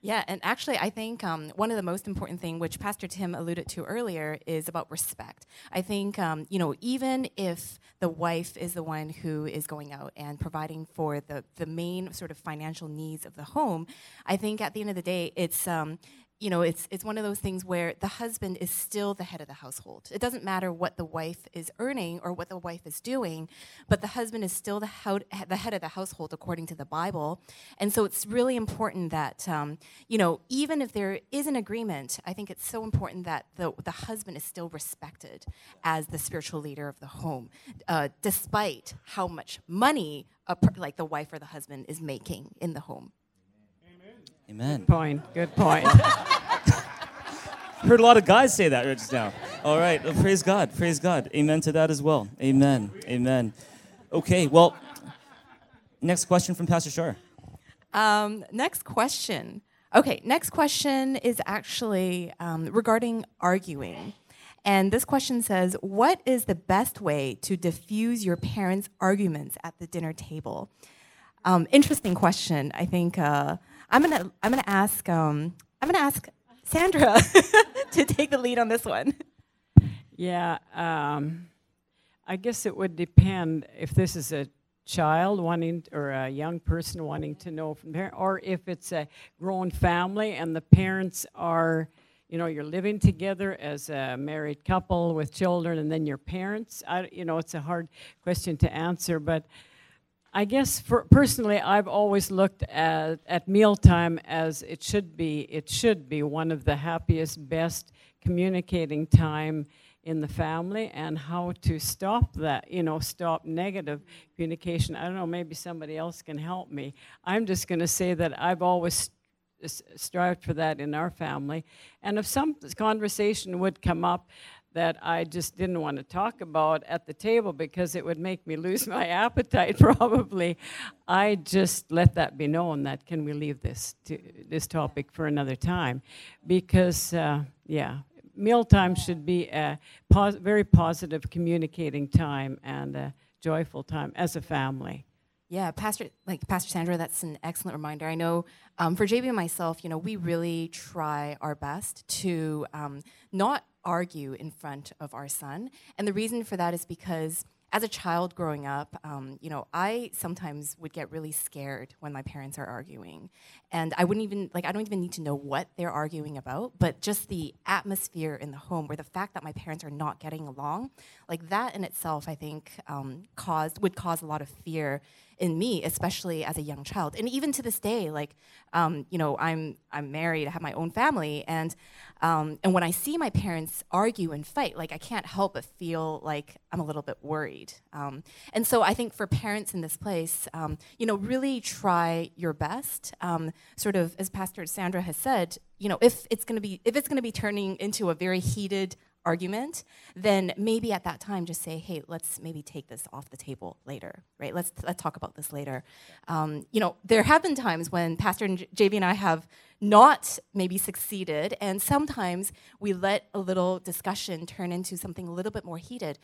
Yeah, and actually, I think um, one of the most important thing, which Pastor Tim alluded to earlier, is about respect. I think, um, you know, even if the wife is the one who is going out and providing for the, the main sort of financial needs of the home, I think at the end of the day, it's... Um, You know, it's it's one of those things where the husband is still the head of the household. It doesn't matter what the wife is earning or what the wife is doing, but the husband is still the, ho- the head of the household according to the Bible. And so it's really important that, um, you know, even if there is an agreement, I think it's so important that the, the husband is still respected as the spiritual leader of the home, uh, despite how much money, a per- like the wife or the husband is making in the home. Amen. Good point. Good point. Heard a lot of guys say that just now. All right. Well, praise God. Praise God. Amen to that as well. Amen. Amen. Okay. Well, next question from Pastor Shar. Um, next question. Okay. Next question is actually um, regarding arguing. And this question says, what is the best way to diffuse your parents' arguments at the dinner table? Um, interesting question. I think... Uh, I'm gonna I'm gonna ask um, I'm gonna ask Sandra to take the lead on this one. Yeah, um, I guess it would depend if this is a child wanting or a young person wanting to know from parent, or if it's a grown family and the parents are, you know, you're living together as a married couple with children, and then your parents. I, you know, it's a hard question to answer, but. I guess for personally, I've always looked at, at mealtime as it should be. It should be one of the happiest, best communicating time in the family, and how to stop that, you know, stop negative communication. I don't know, maybe somebody else can help me. I'm just going to say that I've always st- strived for that in our family. And if some conversation would come up that I just didn't want to talk about at the table because it would make me lose my appetite probably, I just let that be known that can we leave this to, this topic for another time. Because, uh, yeah, mealtime should be a pos- very positive communicating time and a joyful time as a family. Yeah, Pastor, like Pastor Sandra, that's an excellent reminder. I know um, for J B and myself, you know, we really try our best to um, not argue in front of our son. And the reason for that is because as a child growing up, um, you know, I sometimes would get really scared when my parents are arguing. And I wouldn't even, like, I don't even need to know what they're arguing about, but just the atmosphere in the home, or the fact that my parents are not getting along, like that in itself, I think, um, caused would cause a lot of fear in me, especially as a young child. And even to this day, like, um, you know, I'm I'm married, I have my own family, and um, and when I see my parents argue and fight, like, I can't help but feel like I'm a little bit worried. Um, and so I think for parents in this place, um, you know, really try your best, um, sort of, as Pastor Sandra has said, you know, if it's going to be, if it's going to be turning into a very heated argument, then maybe at that time just say, hey, let's maybe take this off the table later, right? Let's let's talk about this later. Um, you know, there have been times when Pastor J B and I have not maybe succeeded, and sometimes we let a little discussion turn into something a little bit more heated.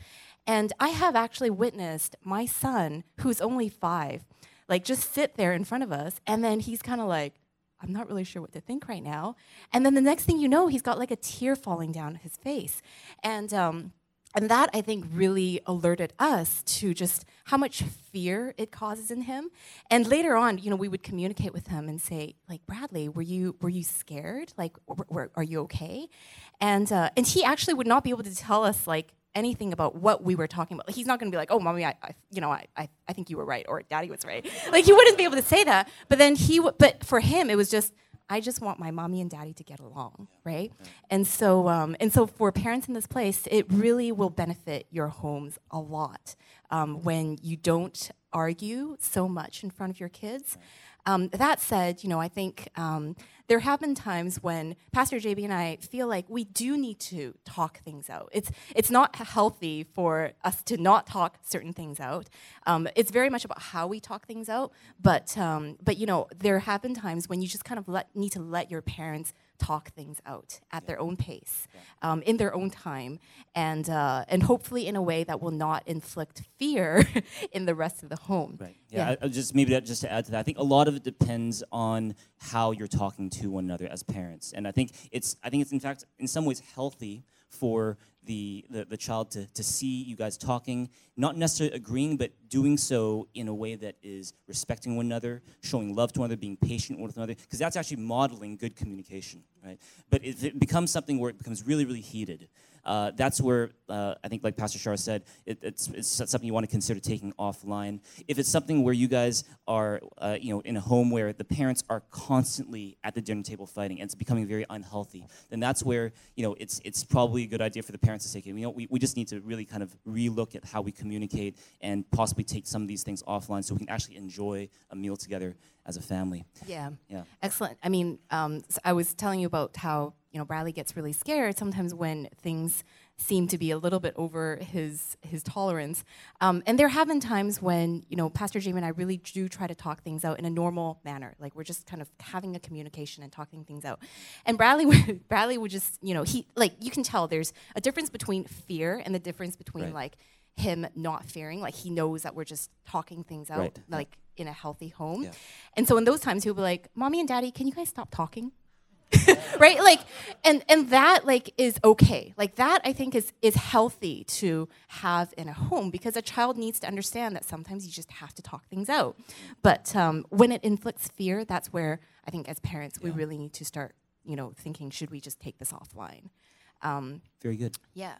And I have actually witnessed my son, who's only five, like just sit there in front of us, and then he's kind of like, I'm not really sure what to think right now. And then the next thing you know, he's got like a tear falling down his face. And um, and that, I think, really alerted us to just how much fear it causes in him. And later on, you know, we would communicate with him and say, like, Bradley, were you were you scared? Like, or, or, are you okay? And uh, and he actually would not be able to tell us, like, anything about what we were talking about. Like, he's not going to be like, oh, mommy, I, I you know, I, I, I think you were right, or daddy was right. Like, he wouldn't be able to say that. But then he, w- but for him, it was just, I just want my mommy and daddy to get along, right? Yeah. And so, um, and so for parents in this place, it really will benefit your homes a lot um, when you don't argue so much in front of your kids. Um, that said, you know, I think um, there have been times when Pastor J B and I feel like we do need to talk things out. It's it's not healthy for us to not talk certain things out. Um, it's very much about how we talk things out. But um, but you know, there have been times when you just kind of let, need to let your parents talk things out at yeah. their own pace, yeah. um, in their own time, and uh, and hopefully in a way that will not inflict fear in the rest of the home. Right. Yeah. yeah. I, I just maybe that, just to add to that, I think a lot of it depends on how you're talking to one another as parents, and I think it's I think it's in fact in some ways healthy for the the, the child to to see you guys talking, not necessarily agreeing, but doing so in a way that is respecting one another, showing love to one another, being patient with one another, because that's actually modeling good communication, right? But if it becomes something where it becomes really, really heated, uh, that's where uh, I think, like Pastor Shar said, it, it's, it's something you want to consider taking offline. If it's something where you guys are, uh, you know, in a home where the parents are constantly at the dinner table fighting and it's becoming very unhealthy, then that's where, you know, it's it's probably a good idea for the parents to say, you know, we, we just need to really kind of relook at how we communicate and possibly take some of these things offline so we can actually enjoy a meal together as a family. Yeah, yeah. Excellent. I mean, um, so I was telling you about how, you know, Bradley gets really scared sometimes when things seem to be a little bit over his his tolerance. Um, and there have been times when, you know, Pastor Jamie and I really do try to talk things out in a normal manner. Like, we're just kind of having a communication and talking things out. And Bradley would, Bradley would just, you know, he, like, you can tell there's a difference between fear and the difference between, right. like, him not fearing, like he knows that we're just talking things out, right. like in a healthy home. Yeah. And so in those times, he'll be like, Mommy and Daddy, can you guys stop talking? Right? Like, and and that like is okay. Like that I think is is healthy to have in a home, because a child needs to understand that sometimes you just have to talk things out. But um, when it inflicts fear, that's where I think as parents, yeah. we really need to start, you know, thinking, should we just take this offline? Um, Very good. Yeah.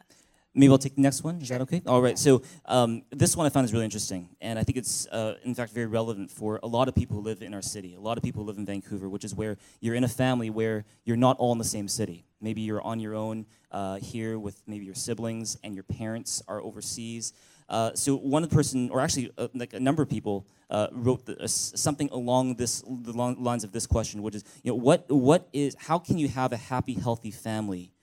Maybe I'll take the next one. Is that okay? All right. So um, this one I found is really interesting, and I think it's, uh, in fact, very relevant for a lot of people who live in our city, a lot of people who live in Vancouver, which is where you're in a family where you're not all in the same city. Maybe you're on your own uh, here with maybe your siblings, and your parents are overseas. Uh, so one person, or actually uh, like a number of people, uh, wrote the, uh, something along this the long lines of this question, which is, you know, what what is how can you have a happy, healthy family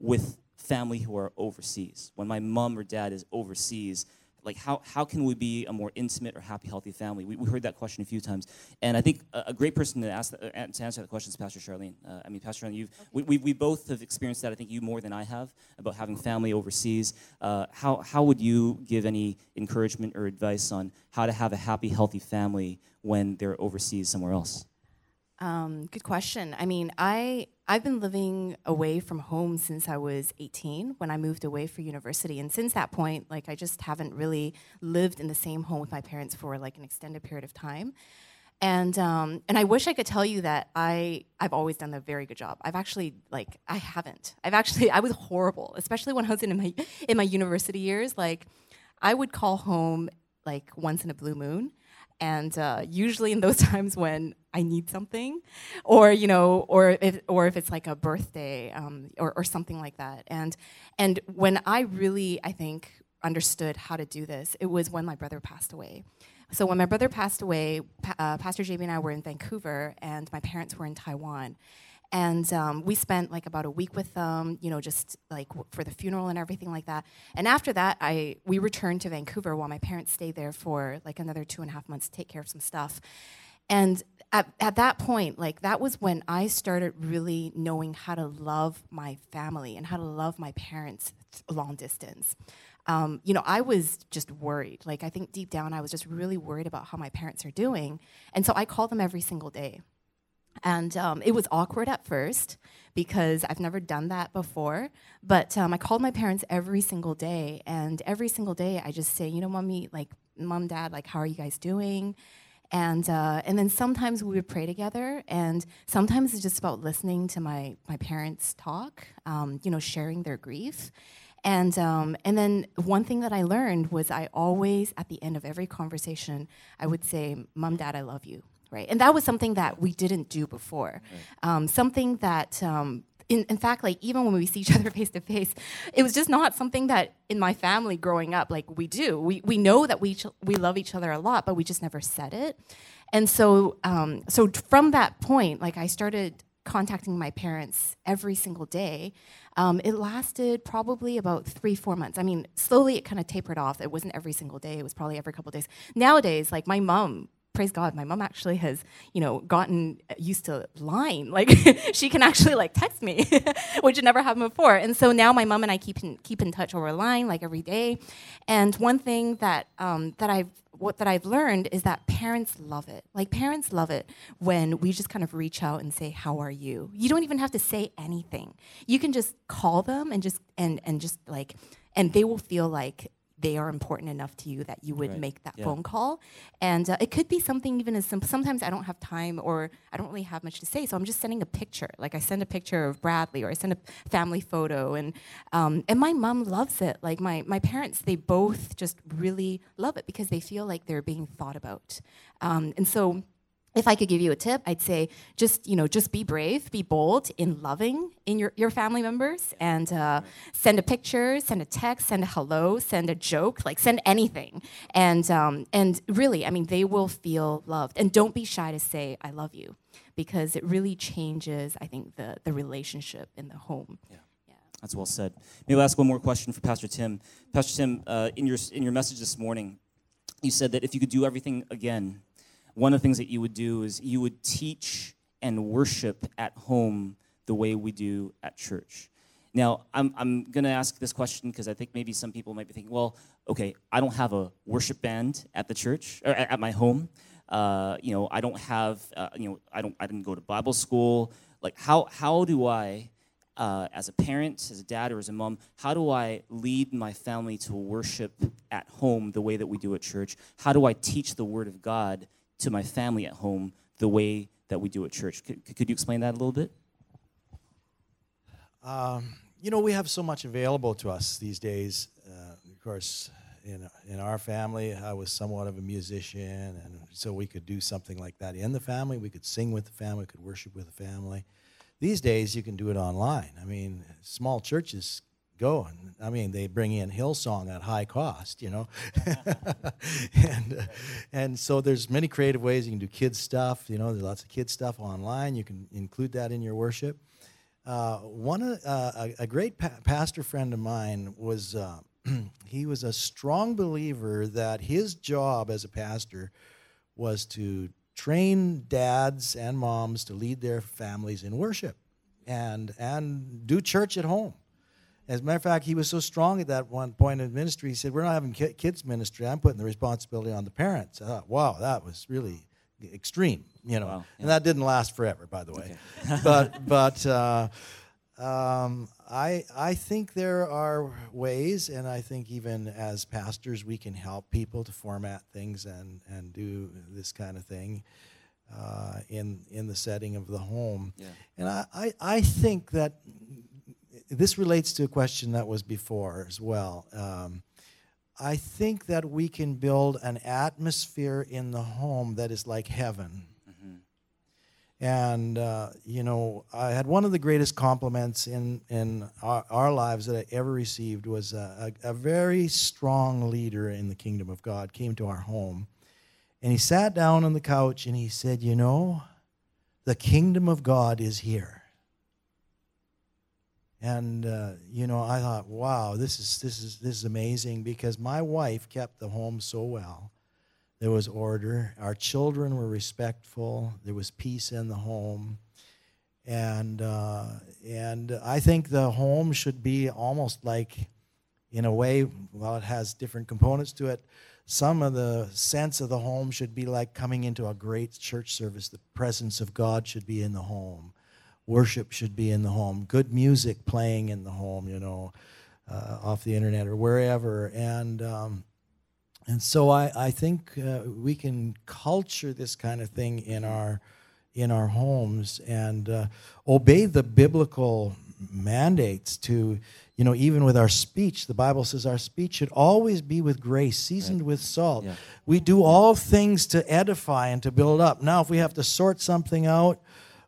with family who are overseas? When my mom or dad is overseas, like how how can we be a more intimate or happy, healthy family? We, we heard that question a few times, and I think a, a great person to ask that, uh, to answer that question is Pastor Sharleen. Uh, I mean, Pastor Sharleen, you've okay. we, we we both have experienced that. I think you more than I have about having family overseas. Uh, how how would you give any encouragement or advice on how to have a happy, healthy family when they're overseas somewhere else? Um, good question. I mean, I, I've been living away from home since I was eighteen when I moved away for university. And since that point, like, I just haven't really lived in the same home with my parents for, like, an extended period of time. And um, and I wish I could tell you that I, I've always done a very good job. I've actually, like, I haven't. I've actually, I was horrible, especially when I was in my, in my university years. Like, I would call home, like, once in a blue moon. And uh, usually in those times when I need something, or you know, or if, or if it's like a birthday um, or, or something like that. And and when I really, I think, understood how to do this, it was when my brother passed away. So when my brother passed away, pa- uh, Pastor J B and I were in Vancouver, and my parents were in Taiwan. And um, we spent like about a week with them, you know, just like w- for the funeral and everything like that. And after that, I we returned to Vancouver while my parents stayed there for like another two and a half months to take care of some stuff. And at, at that point, like that was when I started really knowing how to love my family and how to love my parents long distance. Um, you know, I was just worried. Like I think deep down, I was just really worried about how my parents are doing. And so I call them every single day. And um, it was awkward at first because I've never done that before. But um, I called my parents every single day. And every single day I just say, you know, Mommy, like, Mom, Dad, like, how are you guys doing? And uh, and then sometimes we would pray together. And sometimes it's just about listening to my, my parents talk, um, you know, sharing their grief. And um, and then one thing that I learned was I always, at the end of every conversation, I would say, Mom, Dad, I love you. Right, and that was something that we didn't do before. Right. Um, something that, um, in, in fact, like even when we see each other face to face, it was just not something that in my family growing up, like we do. We we know that we ch- we love each other a lot, but we just never said it. And so, um, so from that point, like I started contacting my parents every single day. Um, it lasted probably about three, four months. I mean, slowly it kind of tapered off. It wasn't every single day. It was probably every couple of days. Nowadays, like my mom. Praise God, my mom actually has, you know, gotten used to LINE. Like, she can actually, like, text me, which had never happened before. And so now my mom and I keep in, keep in touch over LINE, like, every day. And one thing that um, that I've what that I've learned is that parents love it. Like, parents love it when we just kind of reach out and say, how are you? You don't even have to say anything. You can just call them and just, and, and just, like, and they will feel like they are important enough to you that you would right. make that yeah. phone call. And uh, it could be something even as simple. Sometimes I don't have time or I don't really have much to say, so I'm just sending a picture. Like I send a picture of Bradley or I send a family photo. And um, and my mom loves it. Like my, my parents, they both just really love it because they feel like they're being thought about. Um, and so if I could give you a tip, I'd say just, you know, just be brave, be bold in loving in your, your family members and uh, send a picture, send a text, send a hello, send a joke, like send anything. And um, and really, I mean, they will feel loved. And don't be shy to say, I love you, because it really changes, I think, the, the relationship in the home. Yeah. That's well said. Maybe I'll ask one more question for Pastor Tim. Pastor Tim, uh, in your in your message this morning, you said that if you could do everything again, one of the things that you would do is you would teach and worship at home the way we do at church. Now, I'm I'm going to ask this question because I think maybe some people might be thinking, well, okay, I don't have a worship band at the church or at, at my home. Uh, you know, I don't have, uh, you know, I don't I didn't go to Bible school. Like, how how do I, uh, as a parent, as a dad, or as a mom, how do I lead my family to worship at home the way that we do at church? How do I teach the Word of God to my family at home the way that we do at church? Could, could you explain that a little bit? Um, you know, we have so much available to us these days. Uh, of course, in in our family, I was somewhat of a musician, and so we could do something like that in the family. We could sing with the family, we could worship with the family. These days, you can do it online. I mean, small churches go, and I mean, they bring in Hillsong at high cost, you know, and uh, and so there's many creative ways you can do kids stuff. You know, there's lots of kids stuff online. You can include that in your worship. Uh, one uh, a, a great pa- pastor friend of mine was uh, he was a strong believer that his job as a pastor was to train dads and moms to lead their families in worship, and and do church at home. As a matter of fact, he was so strong at that one point in ministry, he said, we're not having kids ministry. I'm putting the responsibility on the parents. I thought, wow, that was really extreme, you know. Wow, yeah. And that didn't last forever, by the way. Okay. but but uh, um, I, I think there are ways, and I think even as pastors, we can help people to format things and, and do this kind of thing. Uh, in in the setting of the home. Yeah. And I, I, I think that this relates to a question that was before as well. Um, I think that we can build an atmosphere in the home that is like heaven. Mm-hmm. And, uh, you know, I had one of the greatest compliments in, in our, our lives that I ever received was a, a, a very strong leader in the kingdom of God came to our home. And he sat down on the couch and he said, you know, the kingdom of God is here. And, uh, you know, I thought, wow, this is this is, this is amazing, because my wife kept the home so well. There was order. Our children were respectful. There was peace in the home. And uh, and I think the home should be almost like, in a way, while it has different components to it, some of the sense of the home should be like coming into a great church service. The presence of God should be in the home. Worship should be in the home. Good music playing in the home, you know, uh, off the internet or wherever. And um, and so I I think uh, we can culture this kind of thing in our in our homes and uh, obey the biblical mandates to, you know, even with our speech. The Bible says our speech should always be with grace, seasoned right. with salt. Yeah. We do all things to edify and to build up. Now, if we have to sort something out,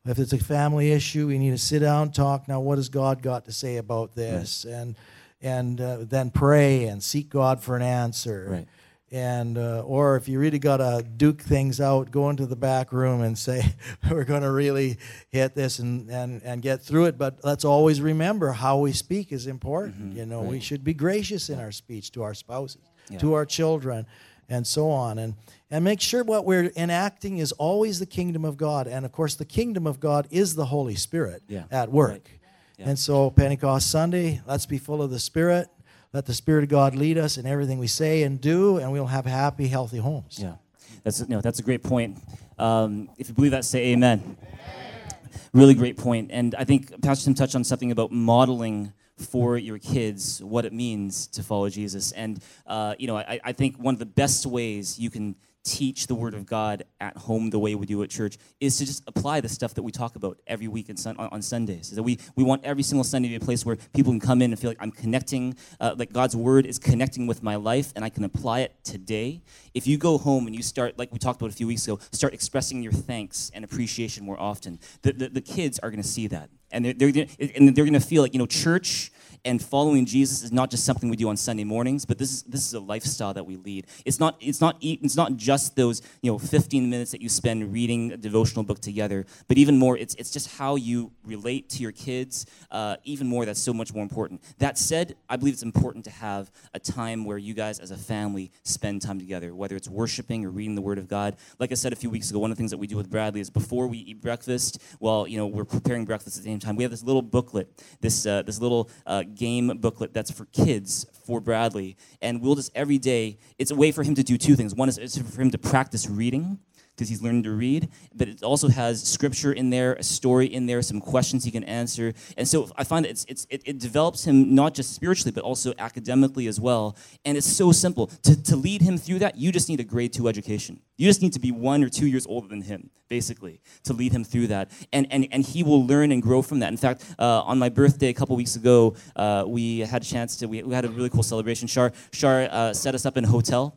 if it's a family issue, we need to sit down, talk. Now, what has God got to say about this? Right. And and uh, then pray and seek God for an answer. Right. And uh, or if you really got to duke things out, go into the back room and say, we're going to really hit this and, and, and get through it. But let's always remember how we speak is important. Mm-hmm, you know, right. we should be gracious in our speech to our spouses, yeah. to our children, and so on. And and make sure what we're enacting is always the kingdom of God. And, of course, the kingdom of God is the Holy Spirit yeah. at work. Right. Yeah. And so Pentecost Sunday, let's be full of the Spirit. Let the Spirit of God lead us in everything we say and do, and we'll have happy, healthy homes. Yeah, that's no, that's a great point. Um, if you believe that, say amen. amen. Really great point. And I think Pastor Tim touched on something about modeling for your kids what it means to follow Jesus. And uh, you know, I, I think one of the best ways you can teach the Word of God at home the way we do at church is to just apply the stuff that we talk about every week and sun, on, on Sundays. So we, we want every single Sunday to be a place where people can come in and feel like I'm connecting, uh, like God's Word is connecting with my life and I can apply it today. If you go home and you start, like we talked about a few weeks ago, start expressing your thanks and appreciation more often, the, the, the kids are going to see that. And they're, they're, and they're going to feel like, you know, church and following Jesus is not just something we do on Sunday mornings, but this is this is a lifestyle that we lead. It's not it's not it's not just those, you know, fifteen minutes that you spend reading a devotional book together, but even more, it's it's just how you relate to your kids. Uh, even more, that's so much more important. That said, I believe it's important to have a time where you guys as a family spend time together, whether it's worshiping or reading the Word of God. Like I said a few weeks ago, one of the things that we do with Bradley is before we eat breakfast, well, you know, we're preparing breakfast at the same time. We have this little booklet, this uh, this little. Uh, game booklet that's for kids, for Bradley, and we'll just every day, it's a way for him to do two things. One is it's for him to practice reading, because he's learning to read, but it also has scripture in there, a story in there, some questions he can answer. And so I find that it's, it's, it, it develops him not just spiritually, but also academically as well. And it's so simple. To, to lead him through that, you just need a grade two education. You just need to be one or two years older than him, basically, to lead him through that. And and, and he will learn and grow from that. In fact, uh, on my birthday a couple weeks ago, uh, we had a chance to, we, we had a really cool celebration. Shar, Shar uh, set us up in a hotel.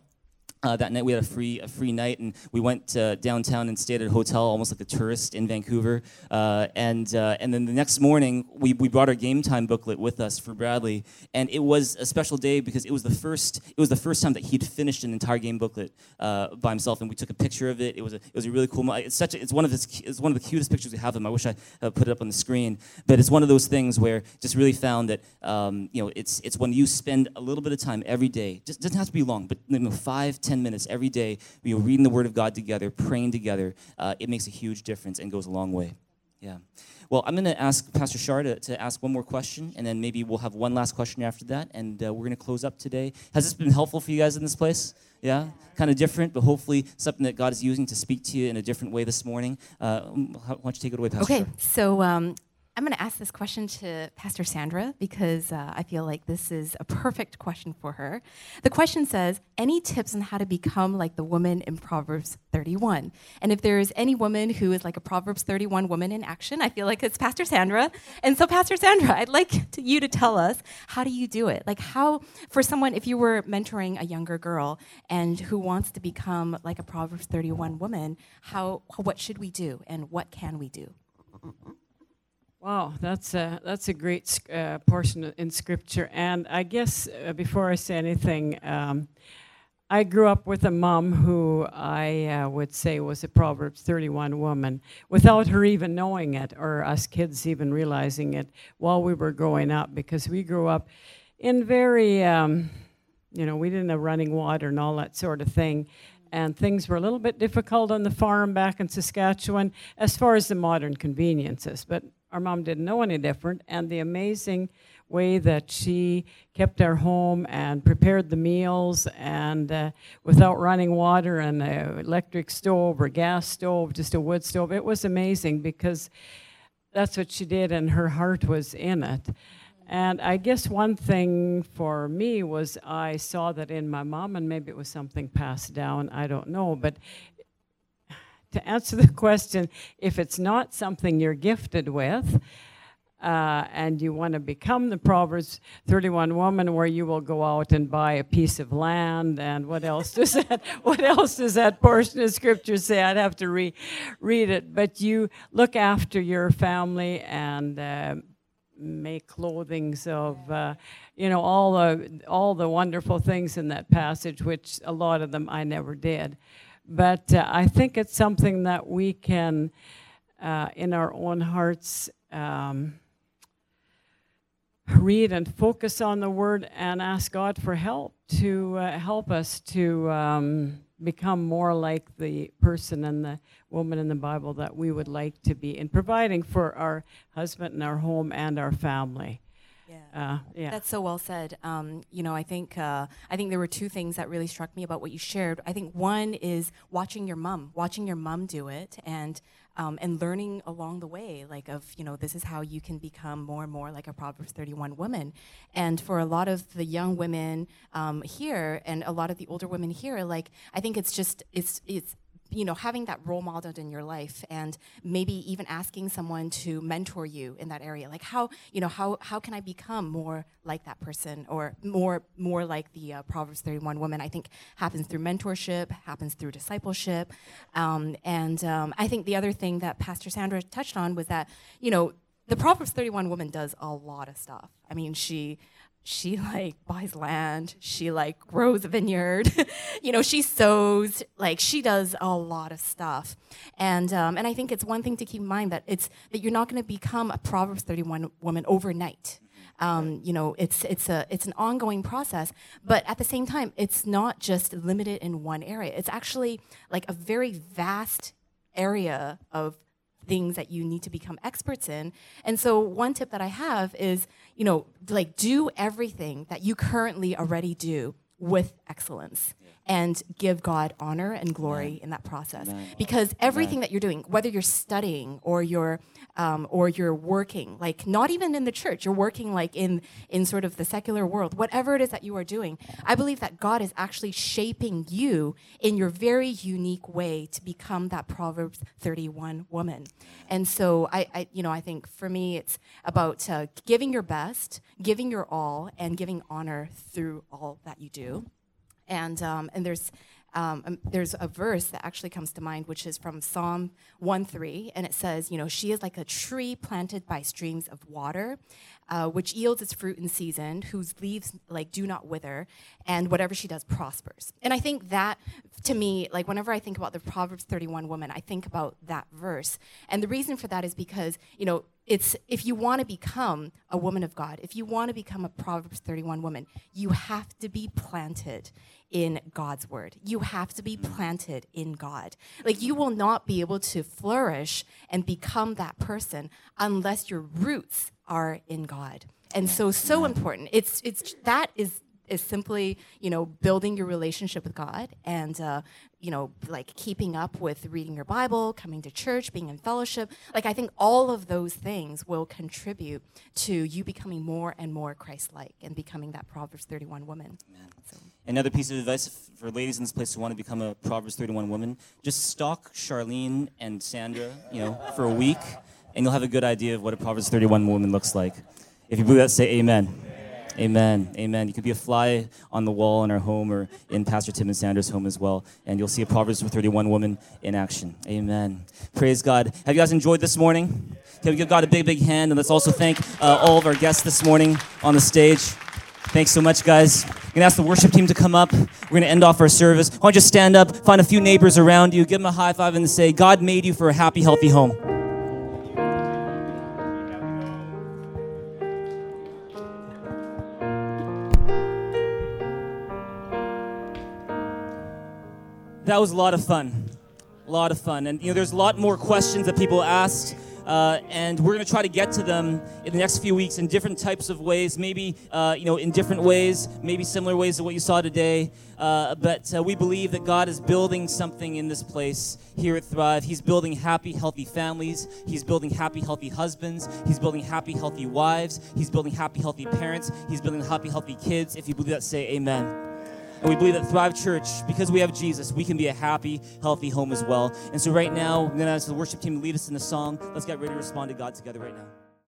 Uh, that night we had a free a free night, and we went uh, downtown and stayed at a hotel, almost like a tourist in Vancouver. Uh, and uh, and then the next morning, we, we brought our game time booklet with us for Bradley, and it was a special day because it was the first it was the first time that he'd finished an entire game booklet uh, by himself, and we took a picture of it. It was a it was a really cool moment. It's such a, it's one of his it's one of the cutest pictures we have of him. I wish I uh, put it up on the screen, but it's one of those things where just really found that um, you know it's it's when you spend a little bit of time every day, just doesn't have to be long, but you know, five ten. ten minutes every day, you know, reading the Word of God together, praying together, uh, it makes a huge difference and goes a long way. Yeah. Well, I'm going to ask Pastor Shar to, to ask one more question, and then maybe we'll have one last question after that, and uh, we're going to close up today. Has this been helpful for you guys in this place? Yeah? Kind of different, but hopefully something that God is using to speak to you in a different way this morning. Uh, why don't you take it away, Pastor Shar? Okay, so um, I'm going to ask this question to Pastor Sandra because uh, I feel like this is a perfect question for her. The question says, any tips on how to become like the woman in Proverbs thirty-one? And if there is any woman who is like a Proverbs thirty-one woman in action, I feel like it's Pastor Sandra. And so, Pastor Sandra, I'd like to, you to tell us, how do you do it? Like how, for someone, if you were mentoring a younger girl and who wants to become like a Proverbs thirty-one woman, how, what should we do and what can we do? Wow, that's a, that's a great uh, portion in Scripture. And I guess uh, before I say anything, um, I grew up with a mom who I uh, would say was a Proverbs thirty-one woman, without her even knowing it, or us kids even realizing it while we were growing up, because we grew up in very, um, you know, we didn't have running water and all that sort of thing, and things were a little bit difficult on the farm back in Saskatchewan as far as the modern conveniences, but our mom didn't know any different, and the amazing way that she kept our home and prepared the meals, and uh, without running water and an electric stove or gas stove, just a wood stove. It was amazing because that's what she did, and her heart was in it. And I guess one thing for me was I saw that in my mom, and maybe it was something passed down, I don't know. But to answer the question, if it's not something you're gifted with, Uh, and you want to become the Proverbs thirty-one woman, where you will go out and buy a piece of land, and what else does that? What else does that portion of Scripture say? I'd have to re- read it. But you look after your family and uh, make clothings of, uh, you know, all the all the wonderful things in that passage, which a lot of them I never did. But uh, I think it's something that we can, uh, in our own hearts, Um, read and focus on the Word and ask God for help to uh, help us to um, become more like the person and the woman in the Bible that we would like to be, in providing for our husband and our home and our family. Yeah, uh, yeah. That's so well said. Um, you know, I think uh, I think there were two things that really struck me about what you shared. I think one is watching your mom, watching your mom do it, and um, and learning along the way, like of, you know, this is how you can become more and more like a Proverbs thirty-one woman. And for a lot of the young women um, here, and a lot of the older women here, like I think it's just it's it's. you know, having that role modeled in your life, and maybe even asking someone to mentor you in that area. Like how, you know, how how can I become more like that person, or more more like the uh, Proverbs thirty-one woman? I think happens through mentorship, happens through discipleship. Um, and um, I think the other thing that Pastor Sandra touched on was that, you know, the Proverbs thirty-one woman does a lot of stuff. I mean, she... She, like, buys land. She, like, grows a vineyard. You know, she sows. Like, she does a lot of stuff. And um, and I think it's one thing to keep in mind, that it's that you're not going to become a Proverbs thirty-one woman overnight. Um, you know, it's it's a it's an ongoing process. But at the same time, it's not just limited in one area. It's actually, like, a very vast area of things that you need to become experts in. And so one tip that I have is, you know, like do everything that you currently already do with excellence, yeah, and give God honor and glory, yeah, in that process. Amen. Because everything, amen, that you're doing, whether you're studying or you're um, or you're working, like not even in the church, you're working like in in sort of the secular world, whatever it is that you are doing, I believe that God is actually shaping you in your very unique way to become that Proverbs thirty-one woman. And so I, I you know, I think for me it's about uh, giving your best, giving your all, and giving honor through all that you do. And um, and there's um, um, there's a verse that actually comes to mind, which is from Psalm one three, and it says, you know, she is like a tree planted by streams of water, uh, which yields its fruit in season, whose leaves like do not wither, and whatever she does prospers. And I think that, to me, like whenever I think about the Proverbs thirty-one woman, I think about that verse. And the reason for that is because, you know, it's if you want to become a woman of God, if you want to become a Proverbs thirty-one woman, you have to be planted in God's word. You have to be planted in God. Like you will not be able to flourish and become that person unless your roots are in God. And so, so important. It's it's that is is simply, you know, building your relationship with God, and uh, you know, like keeping up with reading your Bible, coming to church, being in fellowship. Like I think all of those things will contribute to you becoming more and more Christ-like and becoming that Proverbs thirty-one woman. So. Another piece of advice for ladies in this place who want to become a Proverbs thirty-one woman: just stalk Sharleen and Sandra, you know, for a week, and you'll have a good idea of what a Proverbs thirty-one woman looks like. If you believe that, say amen. Amen, amen. You can be a fly on the wall in our home, or in Pastor Tim and Sandra's home as well, and you'll see a Proverbs thirty-one woman in action. Amen. Praise God. Have you guys enjoyed this morning? Can we give God a big, big hand, and let's also thank uh, all of our guests this morning on the stage. Thanks so much, guys. I'm going to ask the worship team to come up. We're going to end off our service. Why don't you stand up, find a few neighbors around you, give them a high five and say, God made you for a happy, healthy home. That was a lot of fun. A lot of fun. And, you know, there's a lot more questions that people asked. Uh, and we're going to try to get to them in the next few weeks in different types of ways, maybe, uh, you know, in different ways, maybe similar ways to what you saw today. Uh, but uh, we believe that God is building something in this place here at Thrive. He's building happy, healthy families. He's building happy, healthy husbands. He's building happy, healthy wives. He's building happy, healthy parents. He's building happy, healthy kids. If you believe that, say amen. And we believe that Thrive Church, because we have Jesus, we can be a happy, healthy home as well. And so right now, I'm going to ask the worship team to lead us in a song. Let's get ready to respond to God together right now.